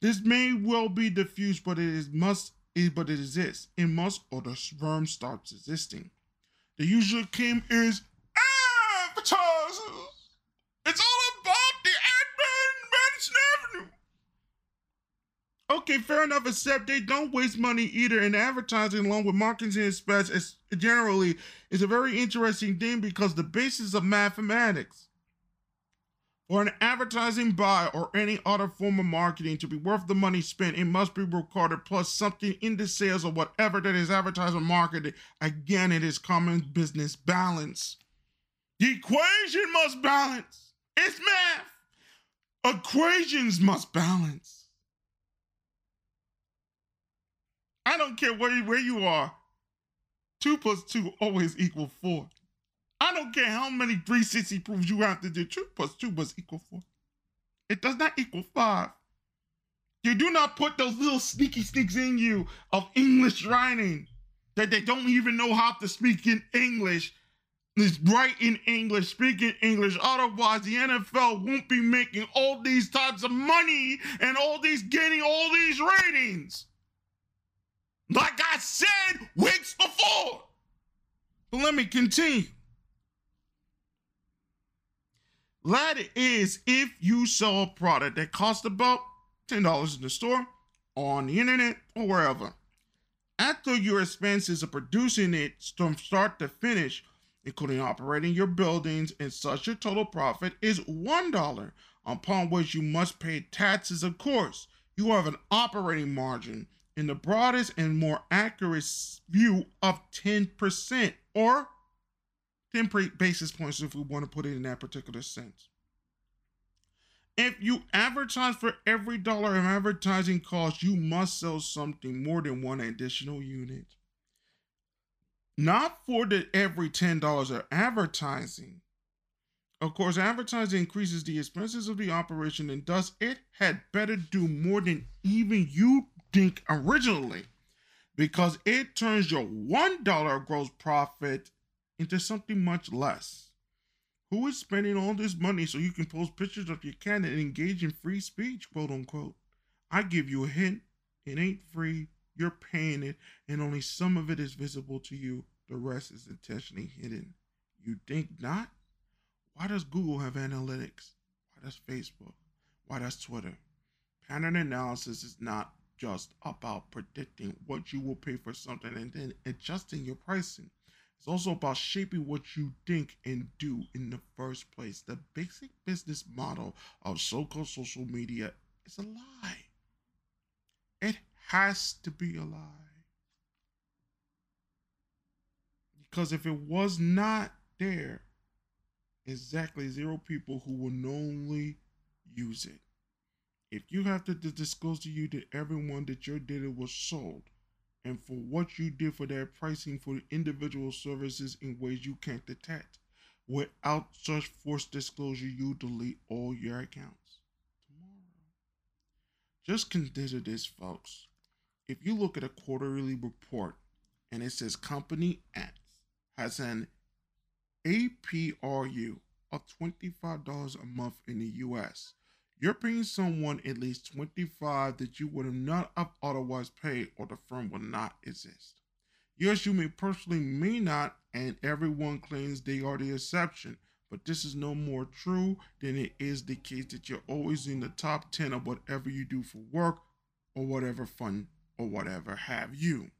This may well be diffused, but it is must, but it exists. It must, or the firm stops existing. The usual claim is advertisers. It's all about the admin revenue. Okay, fair enough, except they don't waste money either, and advertising along with marketing and spreads is generally is a very interesting thing because the basis of mathematics or an advertising buy or any other form of marketing to be worth the money spent, it must be recorded plus something in the sales or whatever that is advertised or marketed. Again, it is common business balance. The equation must balance. It's math. Equations must balance. I don't care where you, where you are. Two plus two always equal four. I don't care how many three sixty proofs you have to do. Two plus two must equal four. It does not equal five. You do not put those little sneaky sneaks in you of English writing that they don't even know how to speak in English. It's write in English, speak in English. Otherwise, the N F L won't be making all these types of money and all these getting all these ratings. Like I said weeks before. But let me continue. That is, if you sell a product that costs about ten dollars in the store, on the internet, or wherever. After your expenses of producing it from start to finish, including operating your buildings and such, your total profit is one dollar, upon which you must pay taxes, of course. You have an operating margin in the broadest and more accurate view of ten percent, or ten basis points if we want to put it in that particular sense. If you advertise for every dollar of advertising cost, you must sell something more than one additional unit. Not for the every ten dollars of advertising. Of course, advertising increases the expenses of the operation, and thus it had better do more than even you think originally, because it turns your one dollar gross profit into something much less. Who is spending all this money so you can post pictures of your can and engage in free speech, quote unquote? I give you a hint, it ain't free, you're paying it, and only some of it is visible to you, the rest is intentionally hidden. You think not? Why does Google have analytics? Why does Facebook? Why does Twitter? Pattern analysis is not just about predicting what you will pay for something and then adjusting your pricing. It's also about shaping what you think and do in the first place. The basic business model of so-called social media is a lie. It has to be a lie. Because if it was not there, exactly zero people who will knowingly use it. If you have to disclose to you to everyone that your data was sold, and for what you did for that pricing for individual services in ways you can't detect. Without such forced disclosure, you delete all your accounts tomorrow. Just consider this, folks. If you look at a quarterly report and it says company X has an A P R U of twenty-five dollars a month in the U S, you're paying someone at least twenty-five dollars that you would have not have otherwise paid, or the firm will not exist. Yes, you may personally may not, and everyone claims they are the exception, but this is no more true than it is the case that you're always in the top ten of whatever you do for work or whatever fun or whatever have you.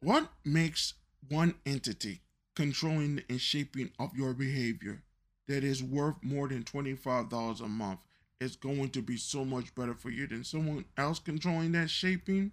What makes one entity controlling and shaping of your behavior? that is worth more than twenty-five dollars a month is going to be so much better for you than someone else controlling that shaping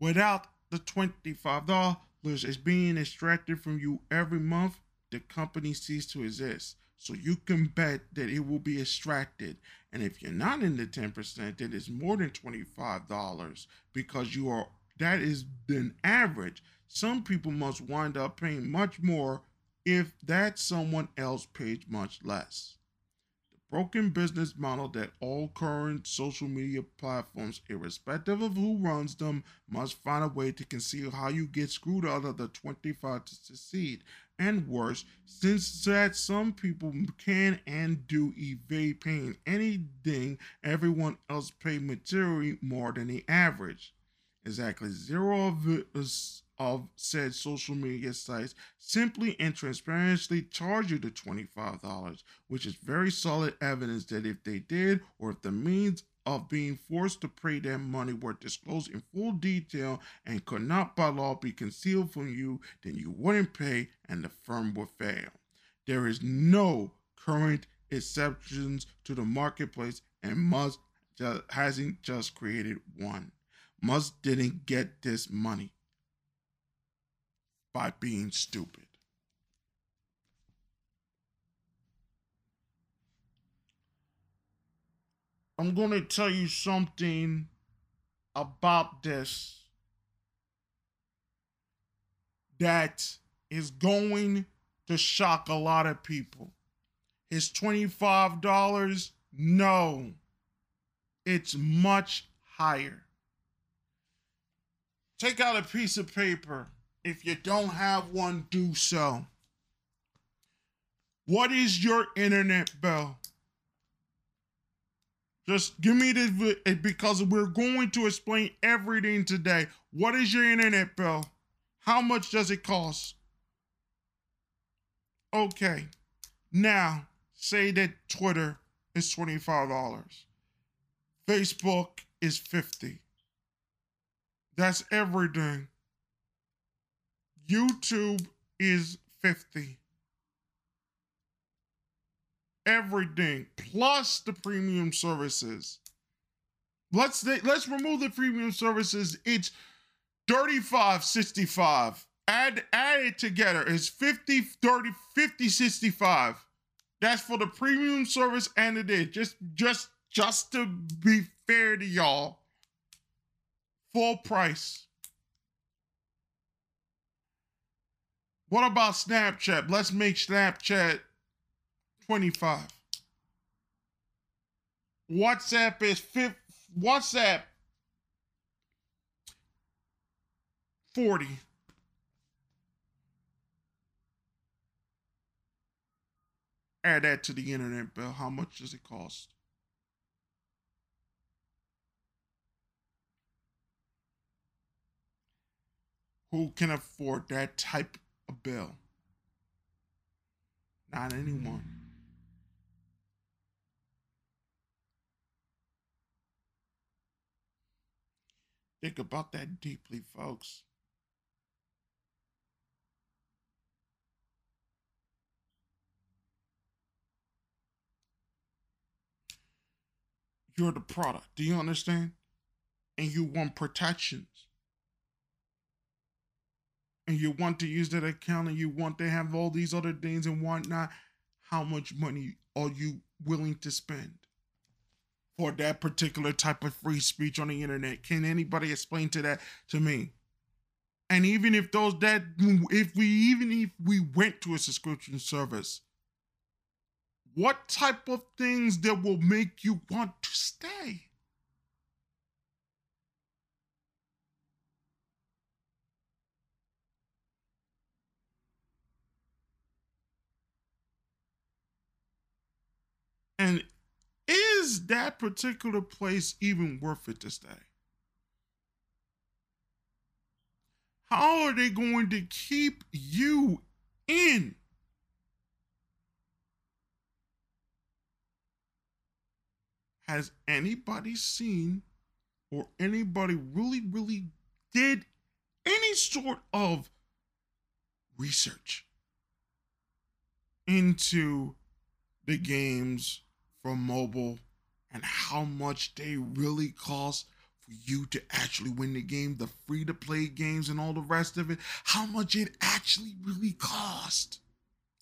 without the twenty-five dollars is being extracted from you every month. The company ceases to exist. So you can bet that it will be extracted. And if you're not in the ten percent, that is more than twenty-five dollars because you are, that is an average. Some people must wind up paying much more if that someone else paid much less. The broken business model that all current social media platforms, irrespective of who runs them, must find a way to conceal how you get screwed out of the twenty-five to succeed. And worse, since that some people can and do evade paying anything everyone else pay materially more than the average. Exactly zero of it is of said social media sites simply and transparently charge you the twenty-five dollars, which is very solid evidence that if they did, or if the means of being forced to pay that money were disclosed in full detail and could not by law be concealed from you, then you wouldn't pay and the firm would fail. There is no current exceptions to the marketplace, and Musk just hasn't just created one. Musk didn't get this money by being stupid. I'm going to tell you something about this that is going to shock a lot of people. It's twenty-five dollars? No. It's much higher. Take out a piece of paper. If you don't have one, do so. What is your internet bill? Just give me this, because we're going to explain everything today. What is your internet bill? How much does it cost? Okay. Now, say that Twitter is twenty-five dollars. Facebook is fifty dollars. That's everything. YouTube is fifty dollars. Everything plus the premium services. Let's let's remove the premium services. It's thirty-five sixty-five. Add add it together. It's fifty thirty fifty sixty-five. That's for the premium service and it is. Just just just to be fair to y'all. Full price. What about Snapchat? Let's make Snapchat twenty-five. WhatsApp is fifty. WhatsApp forty. Add that to the internet bill. How much does it cost? Who can afford that type of bill? Not anyone. Think about that deeply, folks. You're the product. Do you understand? And you want protections. And you want to use that account, and you want to have all these other things and whatnot. How much money are you willing to spend for that particular type of free speech on the internet? Can anybody explain to that to me? And even if those that if we even if we went to a subscription service, what type of things that will make you want to stay? And is that particular place even worth it to stay? How are they going to keep you in? Has anybody seen or anybody really, really did any sort of research into the games from mobile and how much they really cost for you to actually win the game, the free-to-play games and all the rest of it, how much it actually really cost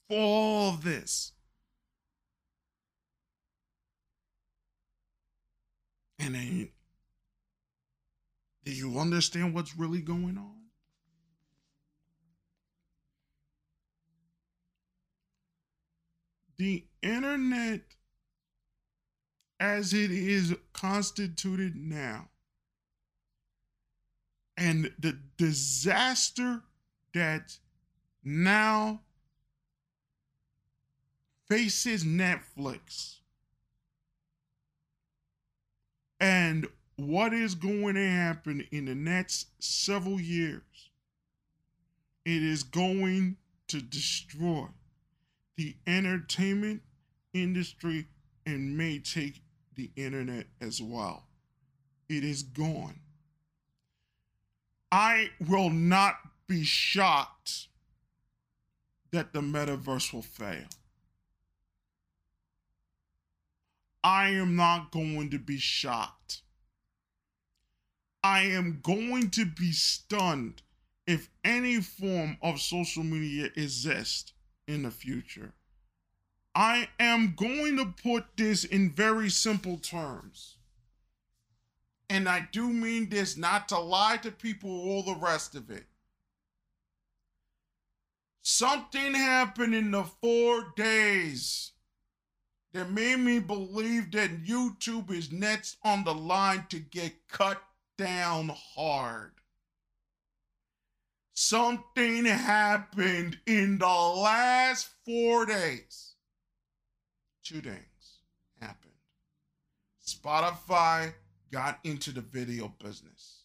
for all of this. And then, do you understand what's really going on? The internet, as it is constituted now, and the disaster that now faces Netflix, and what is going to happen in the next several years, it is going to destroy the entertainment industry and may take the internet as well. It is gone. I will not be shocked that the metaverse will fail. I am not going to be shocked. I am going to be stunned if any form of social media exists in the future. I am going to put this in very simple terms, and I do mean this not to lie to people or all the rest of it. Something happened in the four days that made me believe that YouTube is next on the line to get cut down hard. Something happened in the last four days. Two things happened. Spotify got into the video business,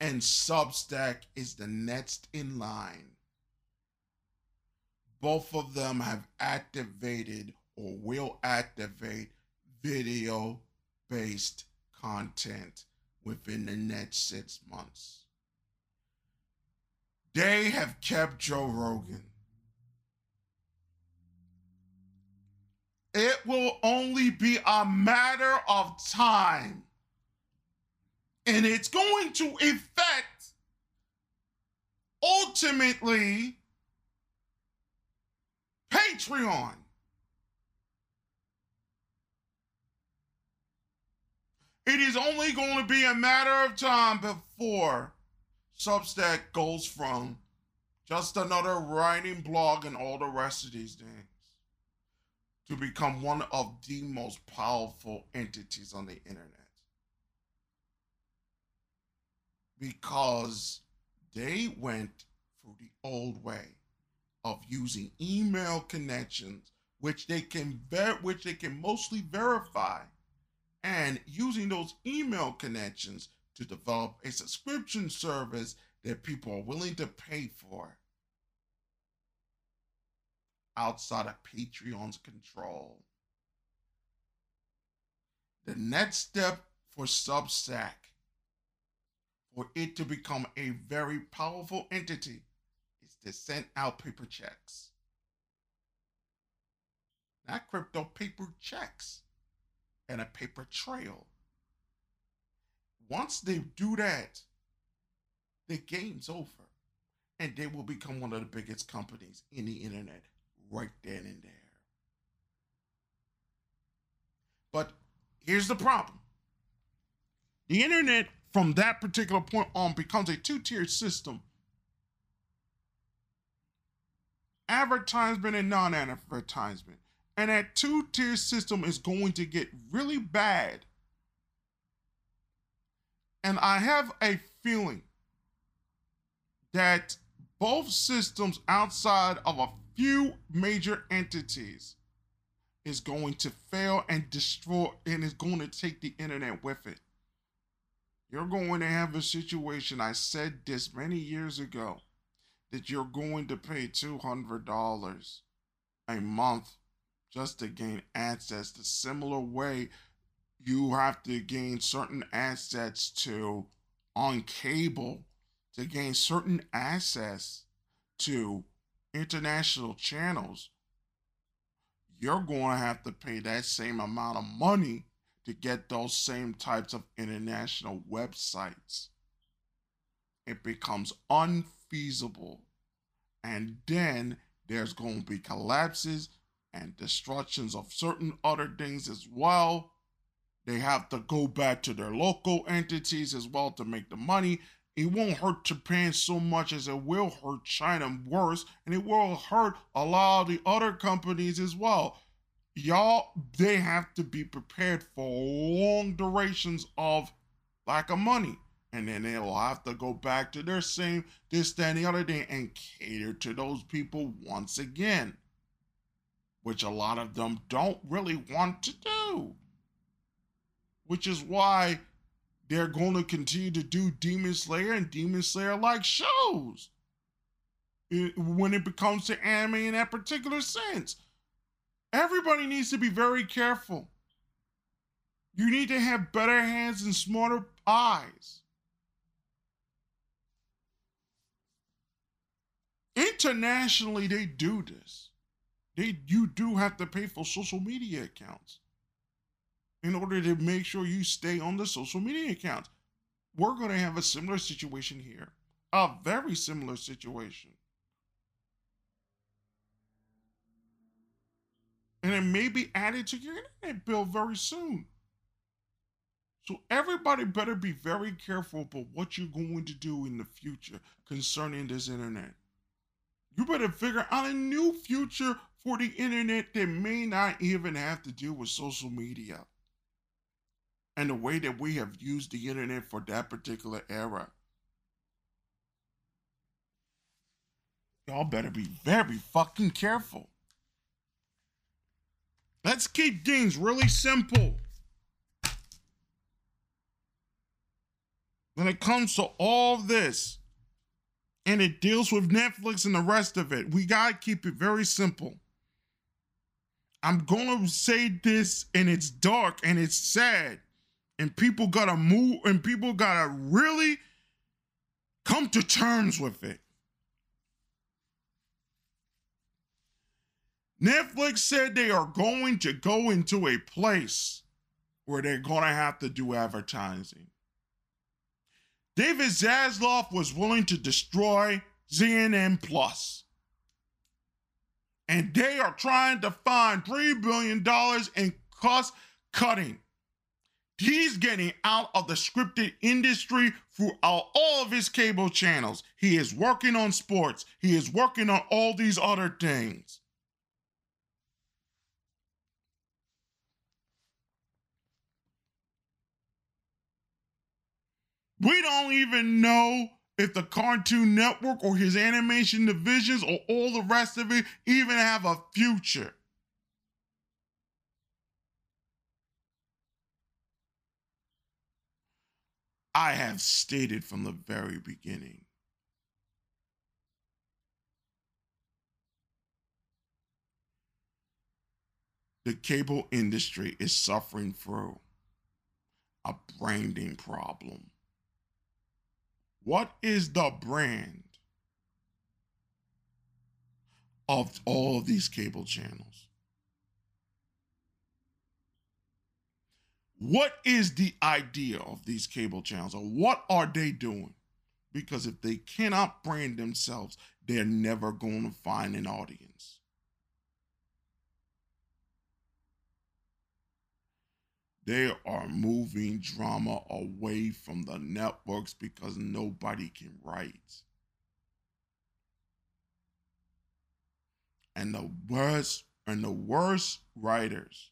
and Substack is the next in line. Both of them have activated or will activate video-based content within the next six months. They have kept Joe Rogan. It will only be a matter of time, and it's going to affect, ultimately, Patreon. It is only going to be a matter of time before Substack goes from just another writing blog and all the rest of these things to become one of the most powerful entities on the internet, because they went through the old way of using email connections, which they can ver- which they can mostly verify, and using those email connections to develop a subscription service that people are willing to pay for outside of Patreon's control. The next step for Substack, for it to become a very powerful entity, is to send out paper checks. Not crypto, paper checks and a paper trail. Once they do that, the game's over, and they will become one of the biggest companies in the internet right then and there. But here's the problem. The internet from that particular point on becomes a two-tiered system. Advertisement and non-advertisement. And that two-tier system is going to get really bad. And I have a feeling that both systems, outside of a few major entities, is going to fail and destroy, and is going to take the internet with it. You're going to have a situation, I said this many years ago, that you're going to pay two hundred dollars a month just to gain access to similar way you have to gain certain assets to on cable, to gain certain access to international channels. you're going to have to pay that same amount of money to get those same types of international websites. It becomes unfeasible. And then there's going to be collapses and destructions of certain other things as well. They have to go back to their local entities as well to make the money. It won't hurt Japan so much as it will hurt China worse, and it will hurt a lot of the other companies as well. Y'all, they have to be prepared for long durations of lack of money. And then they'll have to go back to their same, this, that, and the other thing, and cater to those people once again, which a lot of them don't really want to do, which is why they're going to continue to do Demon Slayer and Demon Slayer-like shows it, when it becomes to anime in that particular sense. Everybody needs to be very careful. You need to have better hands and smarter eyes. Internationally, they do this. They, you do have to pay for social media accounts in order to make sure you stay on the social media accounts. We're going to have a similar situation here, a very similar situation. And it may be added to your internet bill very soon. So everybody better be very careful about what you're going to do in the future concerning this internet. You better figure out a new future for the internet that may not even have to deal with social media and the way that we have used the internet for that particular era. Y'all better be very fucking careful. Let's keep things really simple when it comes to all this. And it deals with Netflix and the rest of it. We got to keep it very simple. I'm going to say this, and it's dark and it's sad. And people got to move, and people got to really come to terms with it. Netflix said they are going to go into a place where they're going to have to do advertising. David Zaslav was willing to destroy Z N N Plus. And they are trying to find three billion dollars in cost cutting. He's getting out of the scripted industry throughout all of his cable channels. He is working on sports. He is working on all these other things. We don't even know if the Cartoon Network or his animation divisions or all the rest of it even have a future. I have stated from the very beginning, the cable industry is suffering through a branding problem. What is the brand of all of these cable channels? What is the idea of these cable channels, or what are they doing? Because if they cannot brand themselves, they're never going to find an audience. They are moving drama away from the networks because nobody can write. And the worst, and the worst writers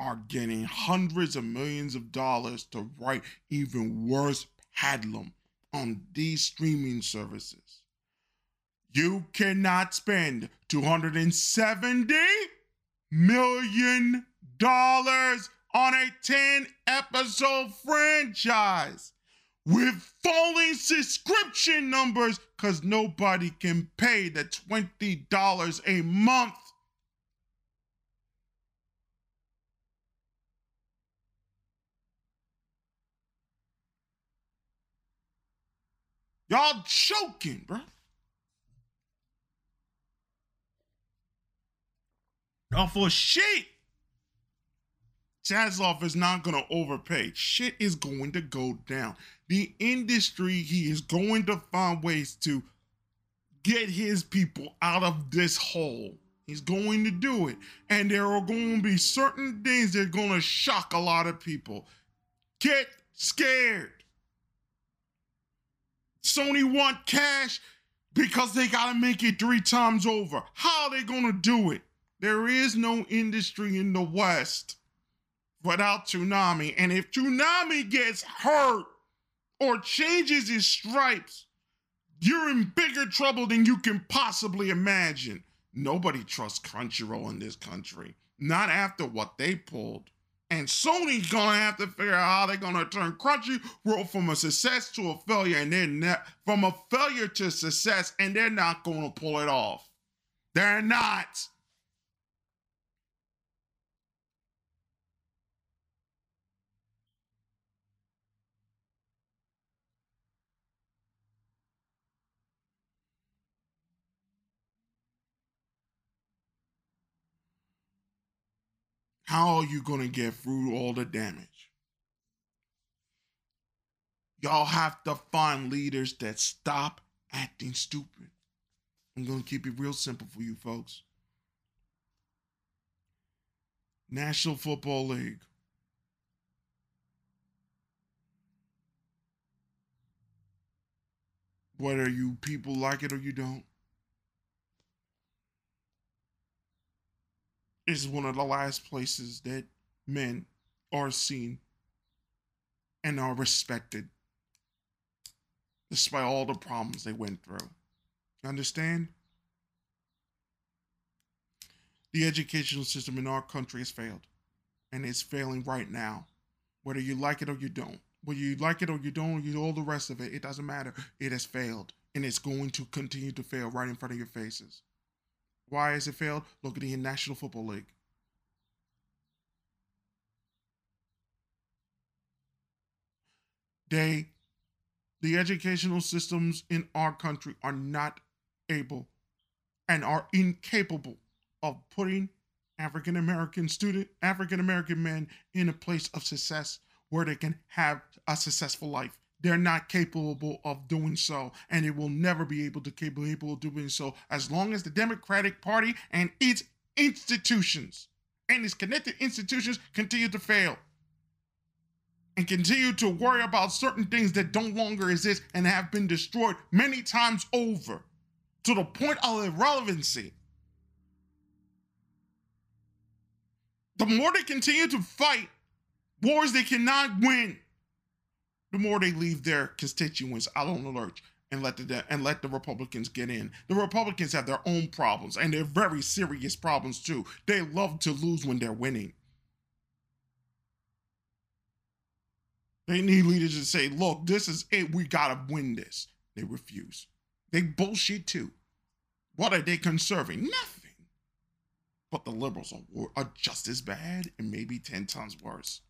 are getting hundreds of millions of dollars to write even worse paddling on these streaming services. You cannot spend two hundred seventy million dollars on a ten episode franchise with falling subscription numbers because nobody can pay the twenty dollars a month. Y'all joking, bro. Y'all for shit. Zaslav is not going to overpay. Shit is going to go down. The industry, he is going to find ways to get his people out of this hole. He's going to do it. And there are going to be certain things that are going to shock a lot of people. Get scared. Sony want cash because they got to make it three times over. How are they going to do it? There is no industry in the West without Toonami. And if Toonami gets hurt or changes his stripes, you're in bigger trouble than you can possibly imagine. Nobody trusts Crunchyroll in this country. Not after what they pulled. And Sony's gonna have to figure out how they're gonna turn Crunchyroll from a success to a failure, and they're not, from a failure to success, and they're not gonna pull it off. They're not. How are you going to get through all the damage? Y'all have to find leaders that stop acting stupid. I'm going to keep it real simple for you folks. National Football League. Whether you people like it or you don't, is one of the last places that men are seen and are respected, despite all the problems they went through. Understand? The educational system in our country has failed, and it's failing right now, whether you like it or you don't. Whether you like it or you don't, you all the rest of it, it doesn't matter. It has failed, and it's going to continue to fail right in front of your faces. Why has it failed? Look at the National Football League. They, the educational systems in our country are not able and are incapable of putting African American student, African American men in a place of success where they can have a successful life. They're not capable of doing so, and it will never be able to capable of doing so as long as the Democratic Party and its institutions and its connected institutions continue to fail and continue to worry about certain things that no longer exist and have been destroyed many times over to the point of irrelevancy. The more they continue to fight wars they cannot win, the more they leave their constituents out on the lurch and let the and let the Republicans get in. The Republicans have their own problems, and they're very serious problems too. They love to lose when they're winning. They need leaders to say, look, this is it. We gotta win this. They refuse. They bullshit too. What are they conserving? Nothing. But the liberals are, are just as bad and maybe ten times worse.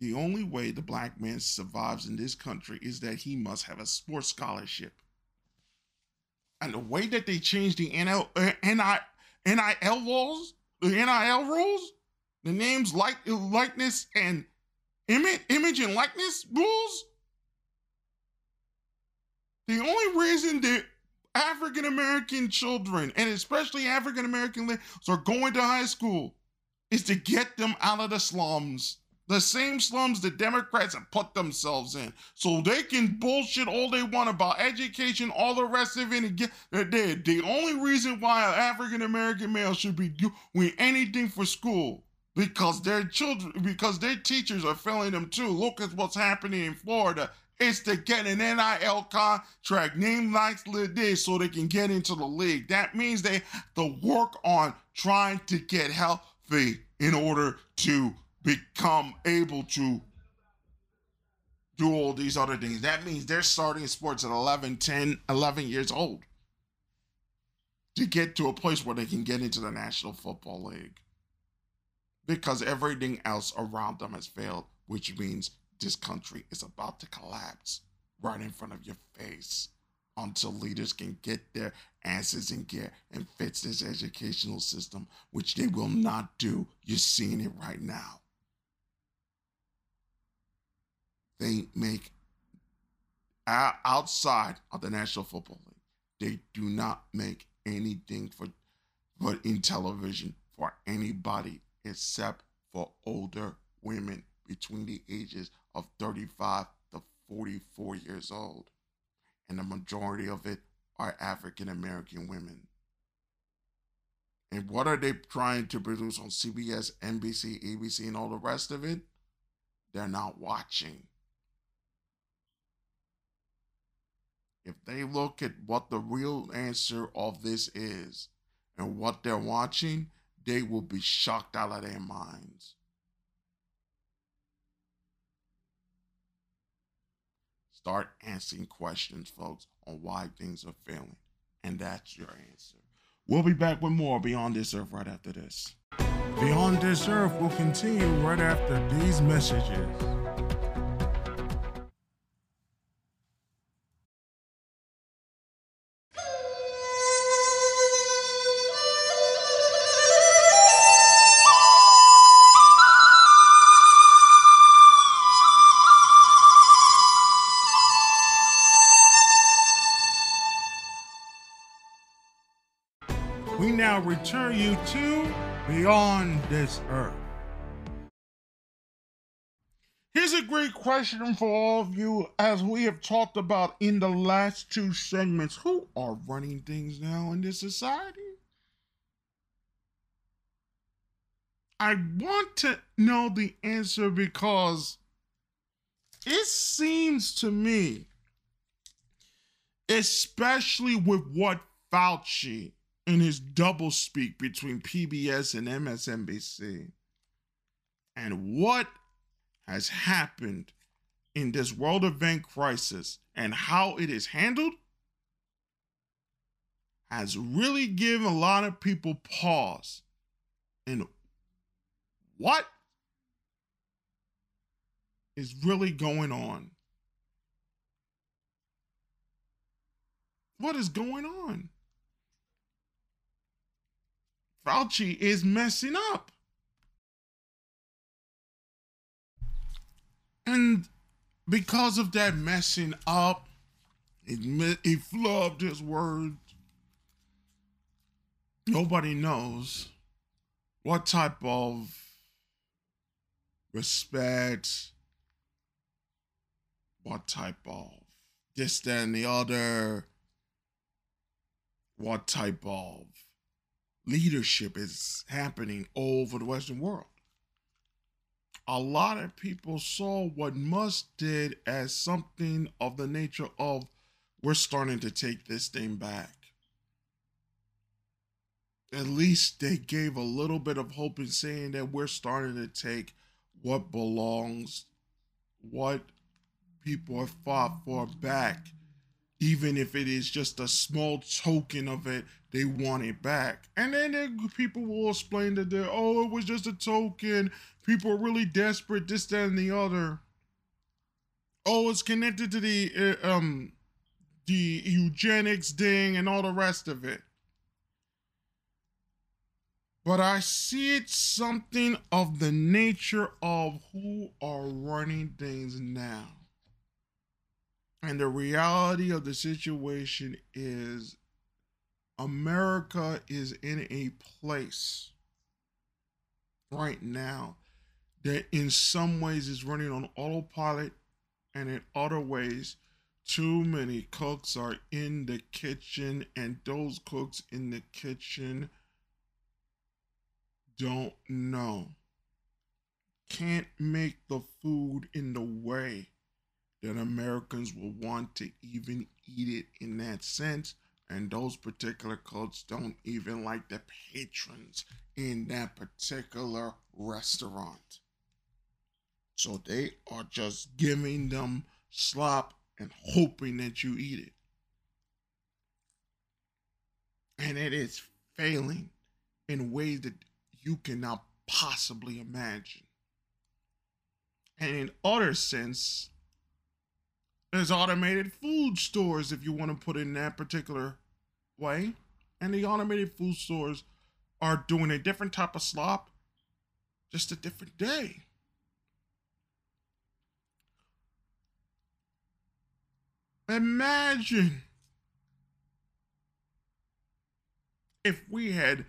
The only way the black man survives in this country is that he must have a sports scholarship. And the way that they changed the N I L laws, the N I L rules, the names, like, likeness, and image, image and likeness rules, the only reason that African American children, and especially African American ladies, are going to high school is to get them out of the slums. The same slums the Democrats have put themselves in. So they can bullshit all they want about education, all the rest of it, and get, they're dead. The only reason why an African-American male should be doing anything for school, because their children, because their teachers are failing them too. Look at what's happening in Florida. It's to get an N I L contract, name, likes, this, so they can get into the league. That means they have to work on trying to get healthy in order to become able to do all these other things. That means they're starting sports at eleven, ten, eleven years old to get to a place where they can get into the National Football League, because everything else around them has failed, which means this country is about to collapse right in front of your face. until leaders can get their asses in gear and fix this educational system, which they will not do. You're seeing it right now. They make, outside of the National Football League, they do not make anything for, but in television for anybody except for older women between the ages of thirty-five to forty-four years old. And the majority of it are African-American women. And what are they trying to produce on C B S, N B C, A B C, and all the rest of it? They're not watching. If they look at what the real answer of this is and what they're watching, they will be shocked out of their minds. Start asking questions, folks, on why things are failing. And that's your answer. We'll be back with more Beyond Deserve right after this. Beyond Deserve will continue right after these messages. Return you to Beyond This Earth. Here's a great question for all of you, as we have talked about in the last two segments. Who are running things now in this society? I want to know the answer, because it seems to me, especially with what Fauci in his doublespeak between P B S and M S N B C, and what has happened in this world event crisis and how it is handled, has really given a lot of people pause. And what is really going on? What is going on? Fauci is messing up. And because of that messing up, he, he flubbed his words. Nobody knows what type of respect, what type of this, that, and the other, what type of leadership is happening over the Western world. A lot of people saw what Musk did as something of the nature of, we're starting to take this thing back. At least they gave a little bit of hope in saying that we're starting to take what belongs, what people have fought for back. Even if it is just a small token of it, they want it back. And then there, people will explain that they're, oh, it was just a token. People are really desperate, this, that, and the other. Oh, it's connected to the, uh, um, the eugenics thing and all the rest of it. But I see it's something of the nature of who are running things now. And the reality of the situation is America is in a place right now that in some ways is running on autopilot, and in other ways, too many cooks are in the kitchen, and those cooks in the kitchen don't know. Can't make the food in the way that Americans will want to even eat it in that sense. And those particular cults don't even like the patrons in that particular restaurant. So they are just giving them slop and hoping that you eat it. And it is failing in ways that you cannot possibly imagine. And in other sense, There's automated food stores, if you want to put it in that particular way. And the automated food stores are doing a different type of slop, just a different day. Imagine if we had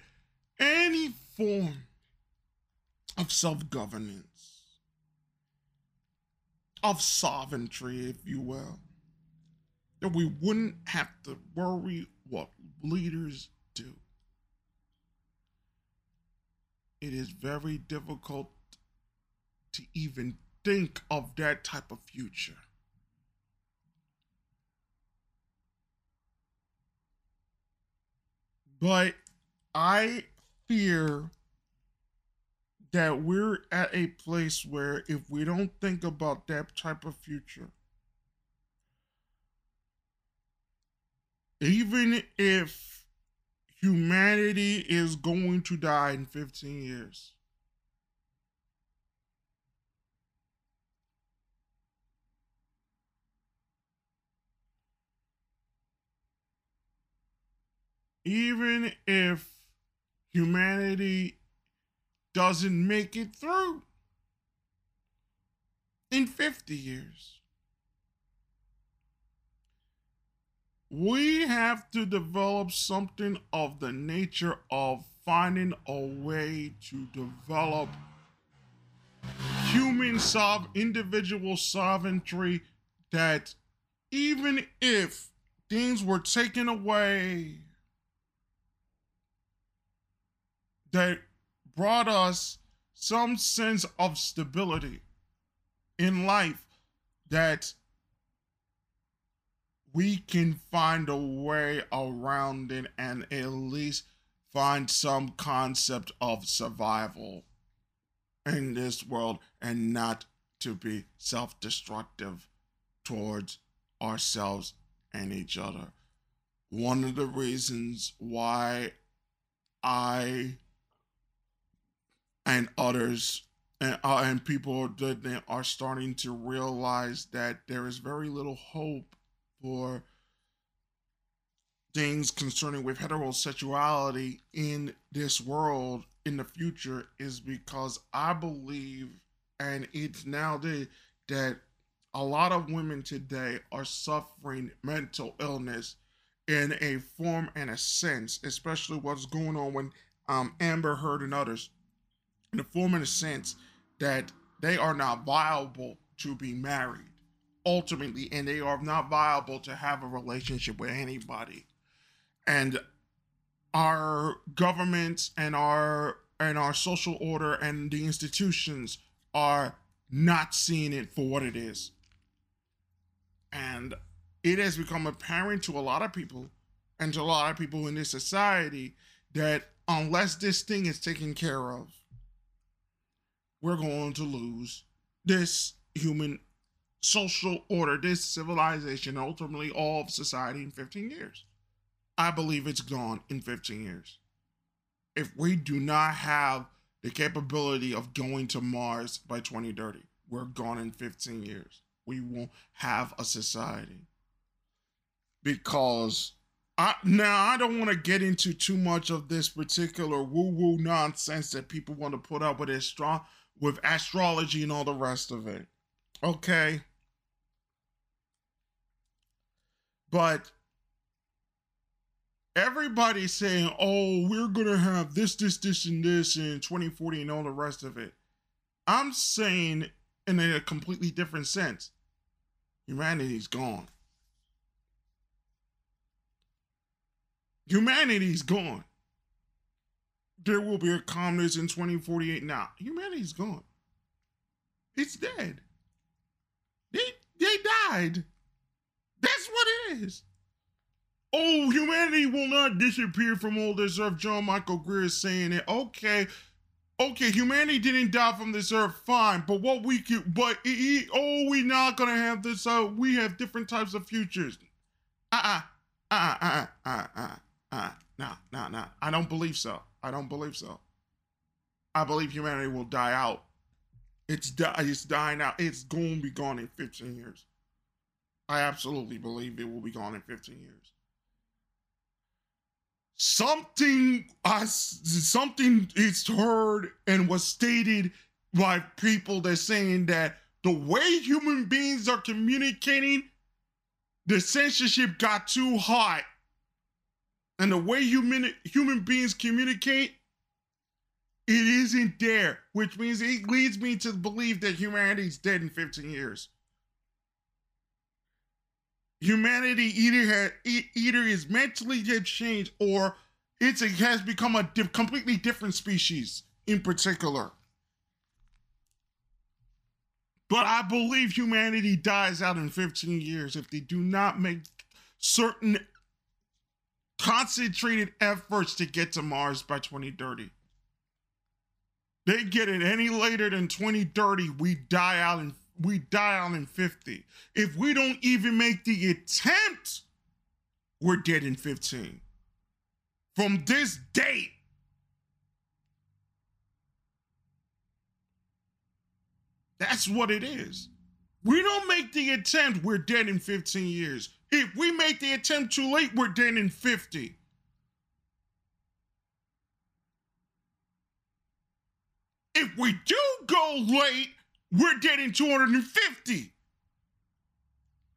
any form of self-governance, of sovereignty, if you will, that we wouldn't have to worry what leaders do. It is very difficult to even think of that type of future. But I fear that we're at a place where if we don't think about that type of future, even if humanity is going to die in fifteen years, even if humanity doesn't make it through in fifty years, we have to develop something of the nature of finding a way to develop human sov- individual sovereignty, that even if things were taken away that brought us some sense of stability in life, that we can find a way around it and at least find some concept of survival in this world and not to be self-destructive towards ourselves and each other. One of the reasons why I... and others and, uh, and people that are starting to realize that there is very little hope for things concerning with heterosexuality in this world in the future, is because I believe, and it's now that, that a lot of women today are suffering mental illness in a form and a sense, especially what's going on with um, Amber Heard and others, in the form and a sense that they are not viable to be married, ultimately, and they are not viable to have a relationship with anybody. And our governments and our and our social order and the institutions are not seeing it for what it is. And it has become apparent to a lot of people and to a lot of people in this society that unless this thing is taken care of, we're going to lose this human social order, this civilization, ultimately all of society in fifteen years. I believe it's gone in fifteen years. If we do not have the capability of going to Mars by twenty thirty, we're gone in fifteen years. We won't have a society. Because I, now I don't want to get into too much of this particular woo-woo nonsense that people want to put up with this strong, with astrology and all the rest of it. Okay. But everybody's saying, oh, we're going to have this, this, this, and this in twenty forty and all the rest of it. I'm saying in a completely different sense, humanity's gone. Humanity's gone. There will be a calmness in twenty forty-eight. Now, humanity's gone. It's dead. They they died. That's what it is. Oh, humanity will not disappear from all this earth. John Michael Greer is saying it. Okay, okay, humanity didn't die from this earth. Fine, but what we could, but oh, we're not gonna have this. Uh, we have different types of futures. Uh-uh, uh-uh, uh-uh, uh-uh, uh-uh. uh, nah, nah, nah. I don't believe so. I don't believe so. I believe humanity will die out. It's di- it's dying out. It's going to be gone in fifteen years. I absolutely believe it will be gone in fifteen years. Something I something is heard and was stated by people that saying that the way human beings are communicating, the censorship got too hot. And the way human human beings communicate, it isn't there, which means it leads me to believe that humanity's dead in fifteen years. Humanity either had, either is mentally changed or it's, it has become a diff, completely different species in particular. But I believe humanity dies out in fifteen years if they do not make certain concentrated efforts to get to Mars by twenty thirty. They get it any later than twenty thirty, we die out in we die out in fifty. If we don't even make the attempt, we're dead in fifteen. From this date. That's what it is. We don't make the attempt, we're dead in fifteen years. If we make the attempt too late, we're dead in fifty. If we do go late, we're dead in two hundred fifty.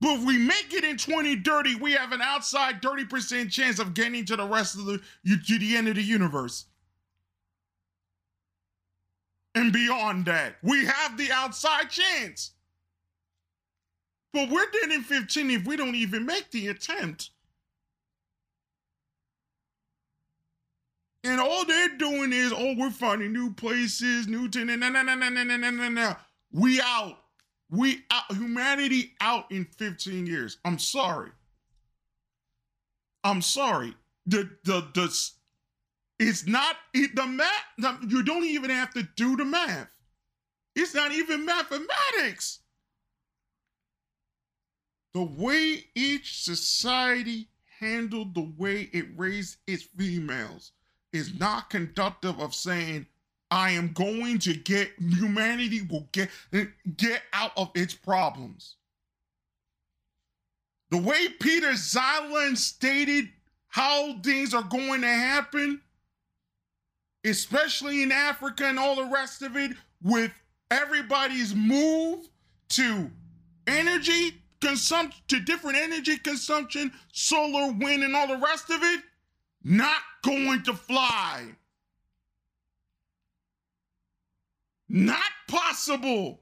But if we make it in twenty thirty, we have an outside thirty percent chance of getting to the rest of the, to the end of the universe. And beyond that, we have the outside chance. But we're dead in fifteen if we don't even make the attempt. And all they're doing is, oh, we're finding new places, new ten, and na na na na na na na na. We out. We out. Humanity out in fifteen years. I'm sorry. I'm sorry. The the the. It's not it, the math. The, you don't even have to do the math. It's not even mathematics. The way each society handled the way it raised its females is not conductive of saying, I am going to get, humanity will get, get out of its problems. The way Peter Zeiland stated how things are going to happen, especially in Africa and all the rest of it, with everybody's move to energy consumption, to different energy consumption, solar, wind, and all the rest of it, not going to fly. Not possible.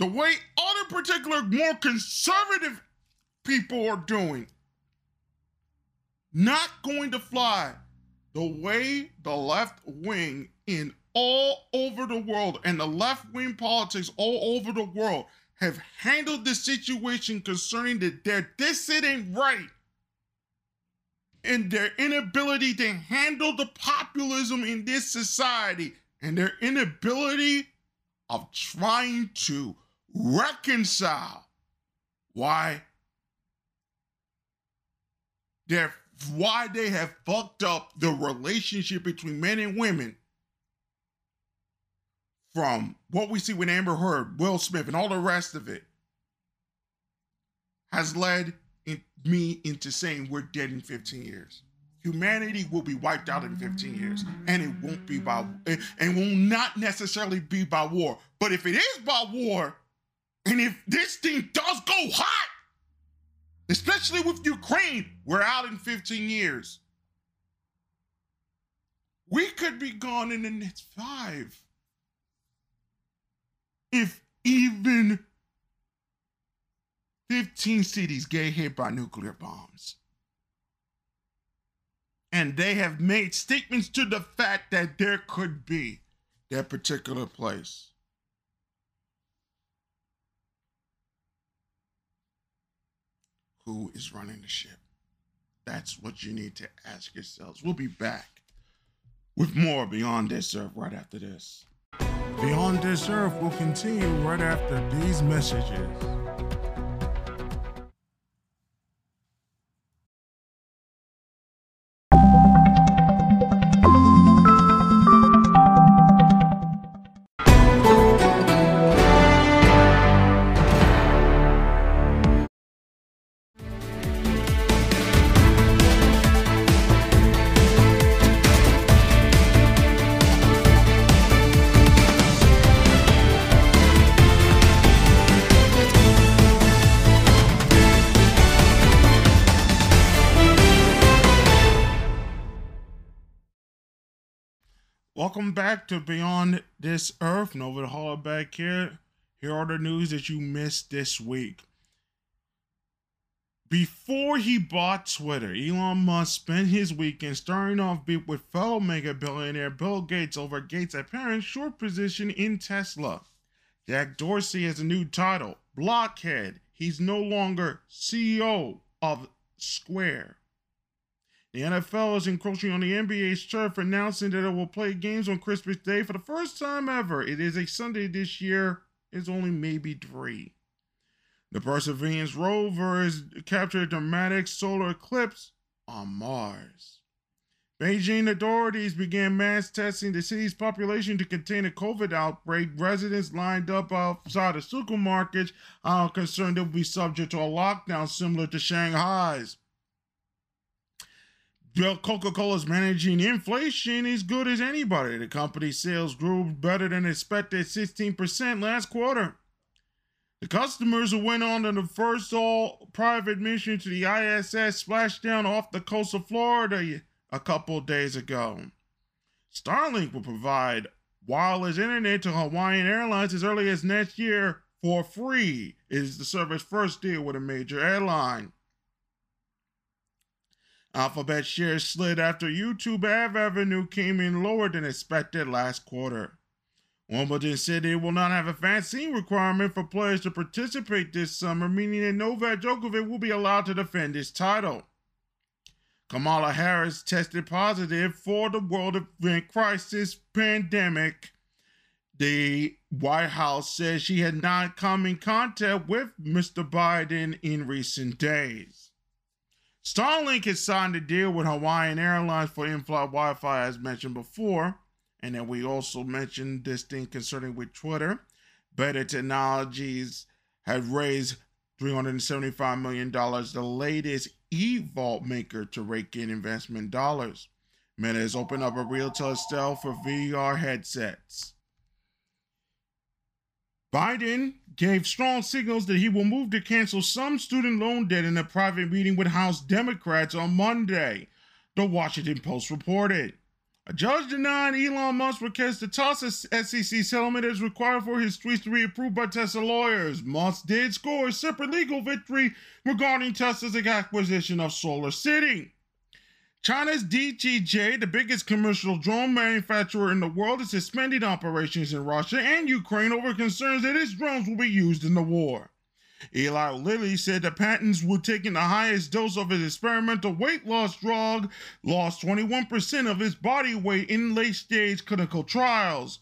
The way other particular more conservative people are doing, not going to fly. The way the left wing in all over the world and the left wing politics all over the world have handled the situation concerning the, their dissident right and their inability to handle the populism in this society and their inability of trying to reconcile why they're, why they have fucked up the relationship between men and women. From what we see with Amber Heard, Will Smith, and all the rest of it, has led in me into saying we're dead in fifteen years. Humanity will be wiped out in fifteen years, and it won't be by, and will not necessarily be by war. But if it is by war, and if this thing does go hot, especially with Ukraine, we're out in fifteen years. We could be gone in the next five. If even fifteen cities get hit by nuclear bombs. And they have made statements to the fact that there could be that particular place. Who is running the ship? That's what you need to ask yourselves. We'll be back with more Beyond Deserve right after this. Beyond Deserve will continue right after these messages. Welcome back to Beyond This Earth. Novin Hollaback here. Here are the news that you missed this week. Before he bought Twitter, Elon Musk spent his weekend starting off beef with fellow mega billionaire Bill Gates over Gates' apparent short position in Tesla. Jack Dorsey has a new title, Blockhead. He's no longer C E O of Square. The N F L is encroaching on the N B A's turf, announcing that it will play games on Christmas Day for the first time ever. It is a Sunday this year. It's only maybe three. The Perseverance rover has captured a dramatic solar eclipse on Mars. Beijing authorities began mass testing the city's population to contain a COVID outbreak. Residents lined up outside of supermarkets are concerned they will be subject to a lockdown similar to Shanghai's. Coca-Cola's managing inflation as good as anybody. The company's sales grew better than expected, sixteen percent last quarter. The customers who went on the first all-private mission to the I S S splashed down off the coast of Florida a couple days ago. Starlink will provide wireless internet to Hawaiian Airlines as early as next year for free. It is the service's first deal with a major airline. Alphabet shares slid after YouTube ad revenue came in lower than expected last quarter. Wimbledon said it will not have a vaccine requirement for players to participate this summer, meaning that Novak Djokovic will be allowed to defend his title. Kamala Harris tested positive for the world event crisis pandemic. The White House says she had not come in contact with Mister Biden in recent days. Starlink has signed a deal with Hawaiian Airlines for in-flight Wi-Fi, as mentioned before. And then we also mentioned this thing concerning with Twitter. Meta Technologies have raised three hundred seventy-five million dollars, the latest e-vault maker to rake in investment dollars. Meta has opened up a retail sale for V R headsets. Biden gave strong signals that he will move to cancel some student loan debt in a private meeting with House Democrats on Monday, the Washington Post reported. A judge denied Elon Musk request to toss a S E C settlement as required for his tweets to be approved by Tesla lawyers. Musk did score a separate legal victory regarding Tesla's acquisition of Solar City. China's D T J, the biggest commercial drone manufacturer in the world, is suspending operations in Russia and Ukraine over concerns that its drones will be used in the war. Eli Lilly said the patents were taking the highest dose of his experimental weight loss drug, lost twenty-one percent of his body weight in late-stage clinical trials.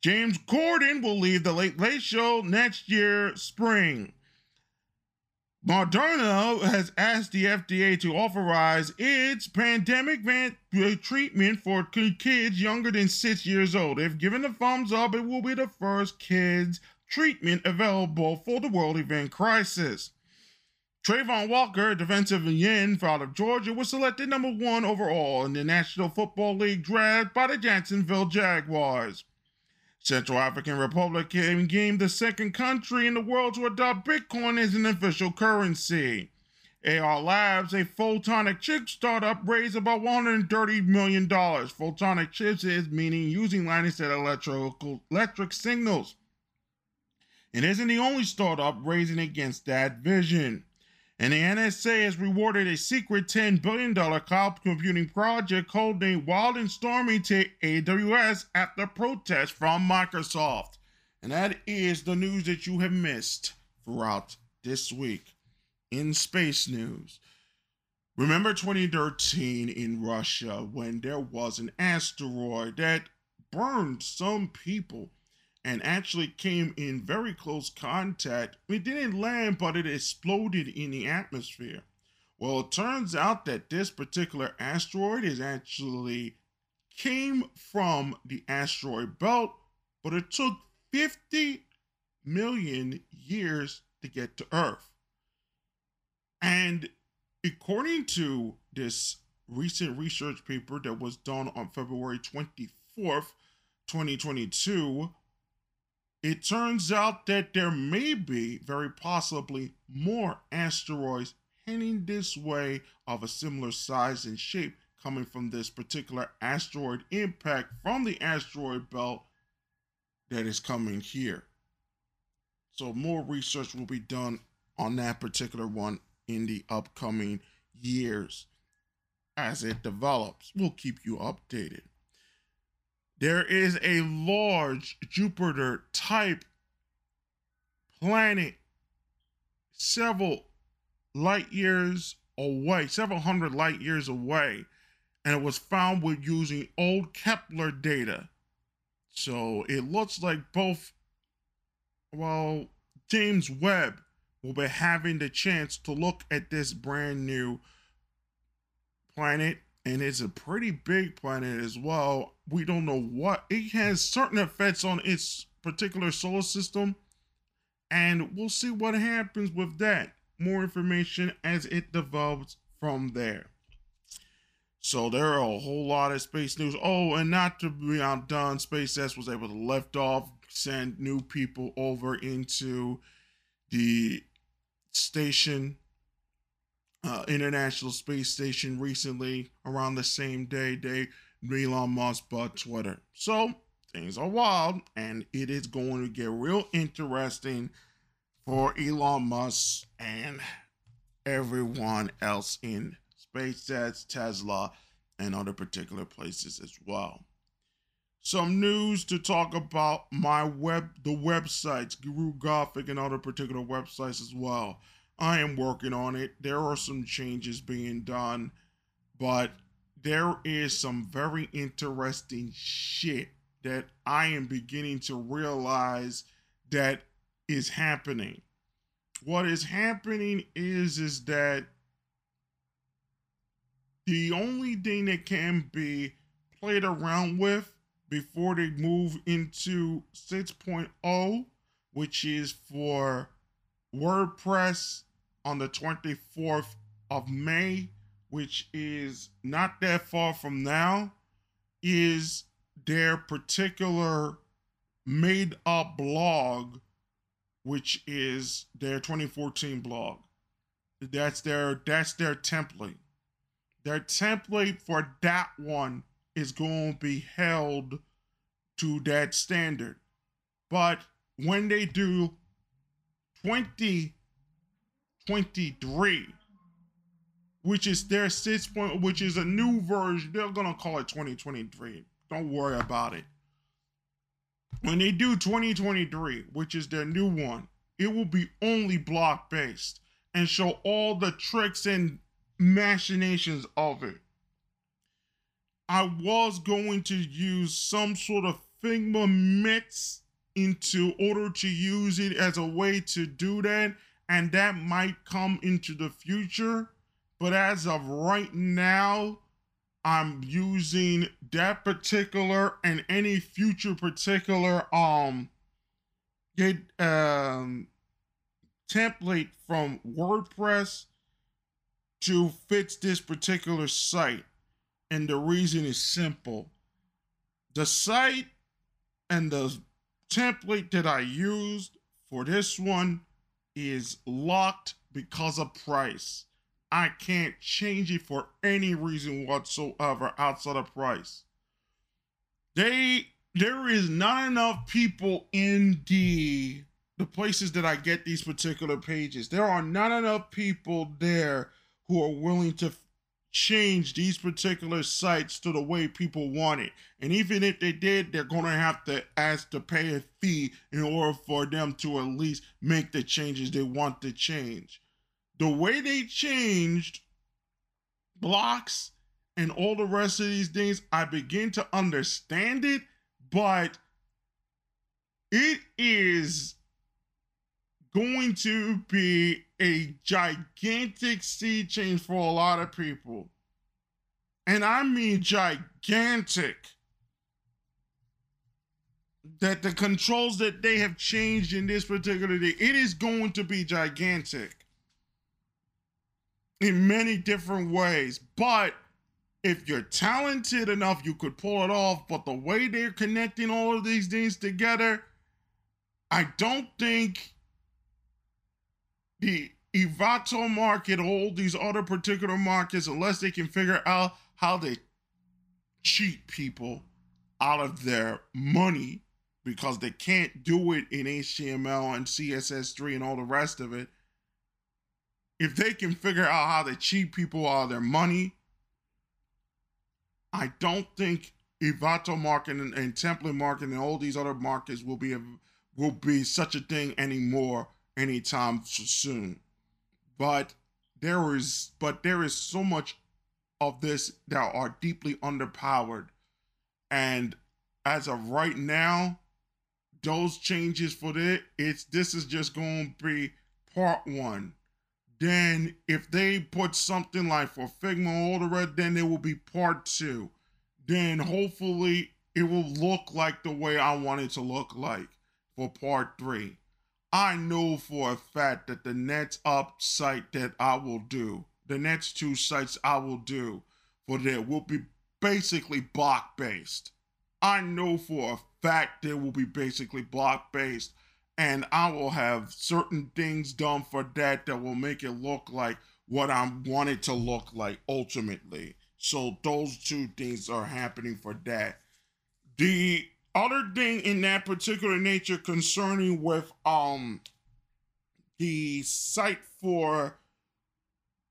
James Corden will leave the Late Late Show next year, spring. Moderna has asked the F D A to authorize its pandemic van- treatment for kids younger than six years old. If given the thumbs up, it will be the first kids treatment available for the world event crisis. Trayvon Walker, defensive end out of Georgia, was selected number one overall in the National Football League draft by the Jacksonville Jaguars. Central African Republic became the second country in the world to adopt Bitcoin as an official currency. A R Labs, a photonic chip startup, raised about one hundred thirty million dollars. Photonic chips is meaning using light instead of electrical, electric signals. It isn't the only startup raising against that vision. And the N S A has rewarded a secret ten billion dollars cloud computing project codenamed Wild and Stormy to A W S after protest from Microsoft. And that is the news that you have missed throughout this week in space news. Remember twenty thirteen in Russia when there was an asteroid that burned some people and actually came in very close contact. It didn't land, but it exploded in the atmosphere. Well, it turns out that this particular asteroid is actually came from the asteroid belt, but it took fifty million years to get to Earth. And according to this recent research paper that was done on February twenty-fourth, twenty twenty-two, it turns out that there may be, very possibly, more asteroids heading this way of a similar size and shape coming from this particular asteroid impact from the asteroid belt that is coming here. So more research will be done on that particular one in the upcoming years as it develops. We'll keep you updated. There is a large Jupiter type planet several light years away, several hundred light years away, and it was found with using old Kepler data. So it looks like both, well, James Webb will be having the chance to look at this brand new planet, and it's a pretty big planet as well. We don't know what it has, certain effects on its particular solar system, and we'll see what happens with that. More information as it develops from there. So there are a whole lot of space news. Oh, and not to be outdone, SpaceX was able to lift off, send new people over into the station, uh, International Space Station recently, around the same day, day Elon Musk bought Twitter. So things are wild, and it is going to get real interesting for Elon Musk and everyone else in SpaceX, Tesla, and other particular places as well. Some news to talk about my web, the websites, Guru Gothic and other particular websites as well. I am working on it. There are some changes being done, but there is some very interesting shit that I am beginning to realize that is happening. What is happening is, is that the only thing that can be played around with before they move into six point oh, which is for WordPress on the twenty-fourth of May, which is not that far from now, is their particular made up blog, which is their twenty fourteen blog. That's their, that's their template. Their template for that one is going to be held to that standard. But when they do twenty twenty-three, which is their six point oh, which is a new version, they're going to call it twenty twenty-three. Don't worry about it. When they do twenty twenty-three, which is their new one, it will be only block based and show all the tricks and machinations of it. I was going to use some sort of Figma mix into order to use it as a way to do that, and that might come into the future. But as of right now, I'm using that particular and any future particular um get um template from WordPress to fit this particular site. And the reason is simple. The site and the template that I used for this one is locked because of price. I can't change it for any reason whatsoever outside of price. They, there is not enough people in the, the places that I get these particular pages. There are not enough people there who are willing to change these particular sites to the way people want it. And even if they did, they're going to have to ask to pay a fee in order for them to at least make the changes they want to change. The way they changed blocks and all the rest of these things, I begin to understand it, but it is going to be a gigantic sea change for a lot of people. And I mean gigantic. That the controls that they have changed in this particular day, it is going to be gigantic in many different ways. But if you're talented enough, you could pull it off. But the way they're connecting all of these things together, I don't think the Evato market hold these other particular markets unless they can figure out how they cheat people out of their money, because they can't do it in H T M L and C S S three and all the rest of it. If they can figure out how to cheat people out of their money, I don't think Evato market and, and template market and all these other markets will be a, will be such a thing anymore anytime soon. But there is, but there is so much of this that are deeply underpowered. And as of right now, those changes for it, it's this is just going to be part one. Then if they put something like for Figma or the red, then it will be part two. Then hopefully it will look like the way I want it to look like for part three. I know for a fact that the next up site that I will do, the next two sites I will do for there will be basically block based. I know for a fact they will be basically block based. And I will have certain things done for that that will make it look like what I want it to look like ultimately. So those two things are happening for that. The other thing in that particular nature concerning with um the site for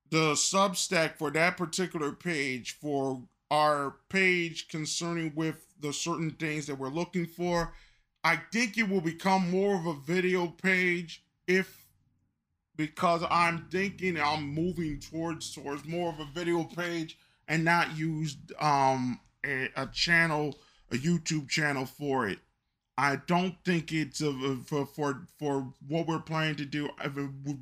the Substack for that particular page, for our page concerning with the certain things that we're looking for, I think it will become more of a video page if, because I'm thinking I'm moving towards towards more of a video page and not use um a, a channel, a YouTube channel for it. I don't think it's a, a for, for for what we're planning to do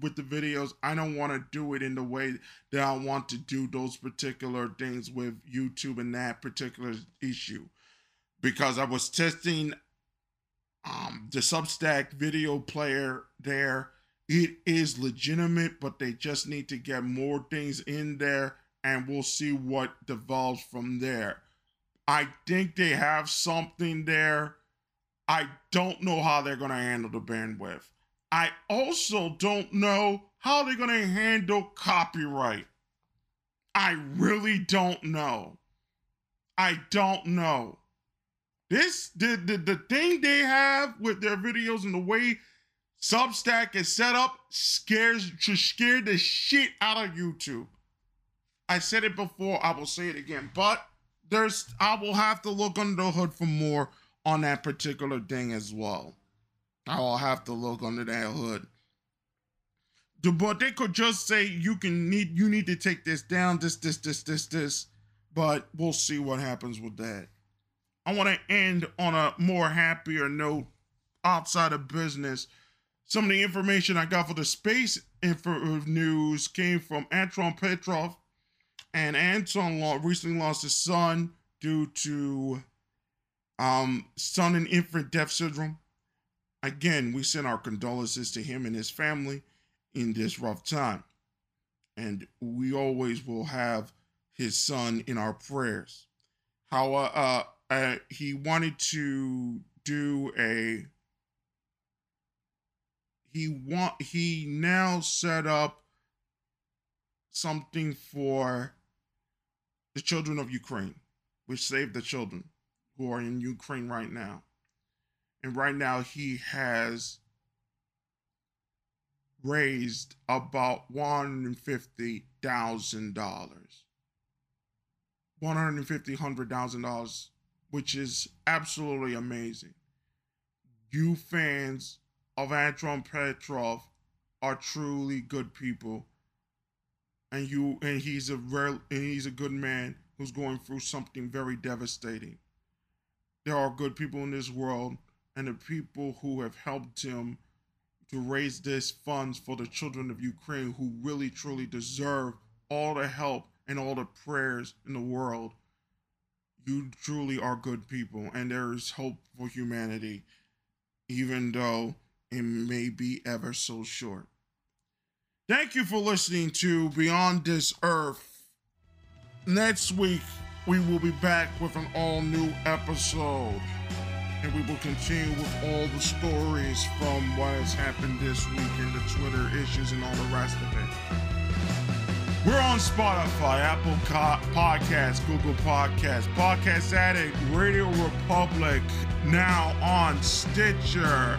with the videos. I don't want to do it in the way that I want to do those particular things with YouTube and that particular issue, because I was testing Um, the Substack video player there. It is legitimate, but they just need to get more things in there, and we'll see what develops from there. I think they have something there. I don't know how they're going to handle the bandwidth. I also don't know how they're going to handle copyright. I really don't know. I don't know. This, the, the, the thing they have with their videos and the way Substack is set up scares, scared the shit out of YouTube. I said it before, I will say it again, but there's, I will have to look under the hood for more on that particular thing as well. I will have to look under that hood. The, but they could just say, you can need, you need to take this down, this, this, this, this, this, but we'll see what happens with that. I want to end on a more happier note outside of business. Some of the information I got for the space info news came from Anton Petrov, and Anton recently lost his son due to um, son and infant death syndrome. Again, we send our condolences to him and his family in this rough time, and we always will have his son in our prayers. How, uh, uh Uh, he wanted to do a, he want, he now set up something for the children of Ukraine, which saved the children who are in Ukraine right now. And right now he has raised about one hundred fifty thousand dollars, one hundred fifty thousand dollars, one hundred thousand dollars. Which is absolutely amazing. You fans of Anton Petrov are truly good people, and you and he's a real and he's a good man who's going through something very devastating. There are good people in this world, and the people who have helped him to raise this funds for the children of Ukraine, who really truly deserve all the help and all the prayers in the world. You truly are good people, and there is hope for humanity, even though it may be ever so short. Thank you for listening to Beyond This Earth. Next week, we will be back with an all-new episode. and we will continue with all the stories from what has happened this week and the Twitter issues and all the rest of it. We're on Spotify, Apple Podcasts, Google Podcasts, Podcast Addict, Radio Republic, now on Stitcher.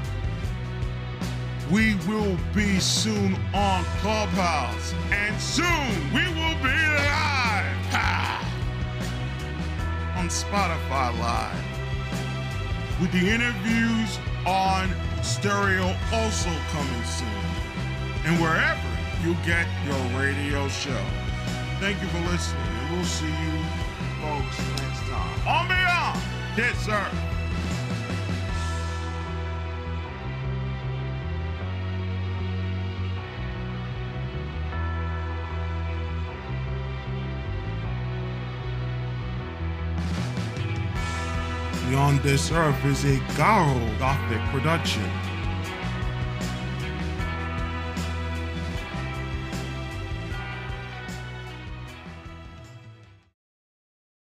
We will be soon on Clubhouse, and soon we will be live ha! on Spotify Live, with the interviews on stereo also coming soon, and wherever you get your radio show. Thank you for listening, and we'll see you folks next time on Beyond Deserve. Beyond Deserve is a Garo Gothic production.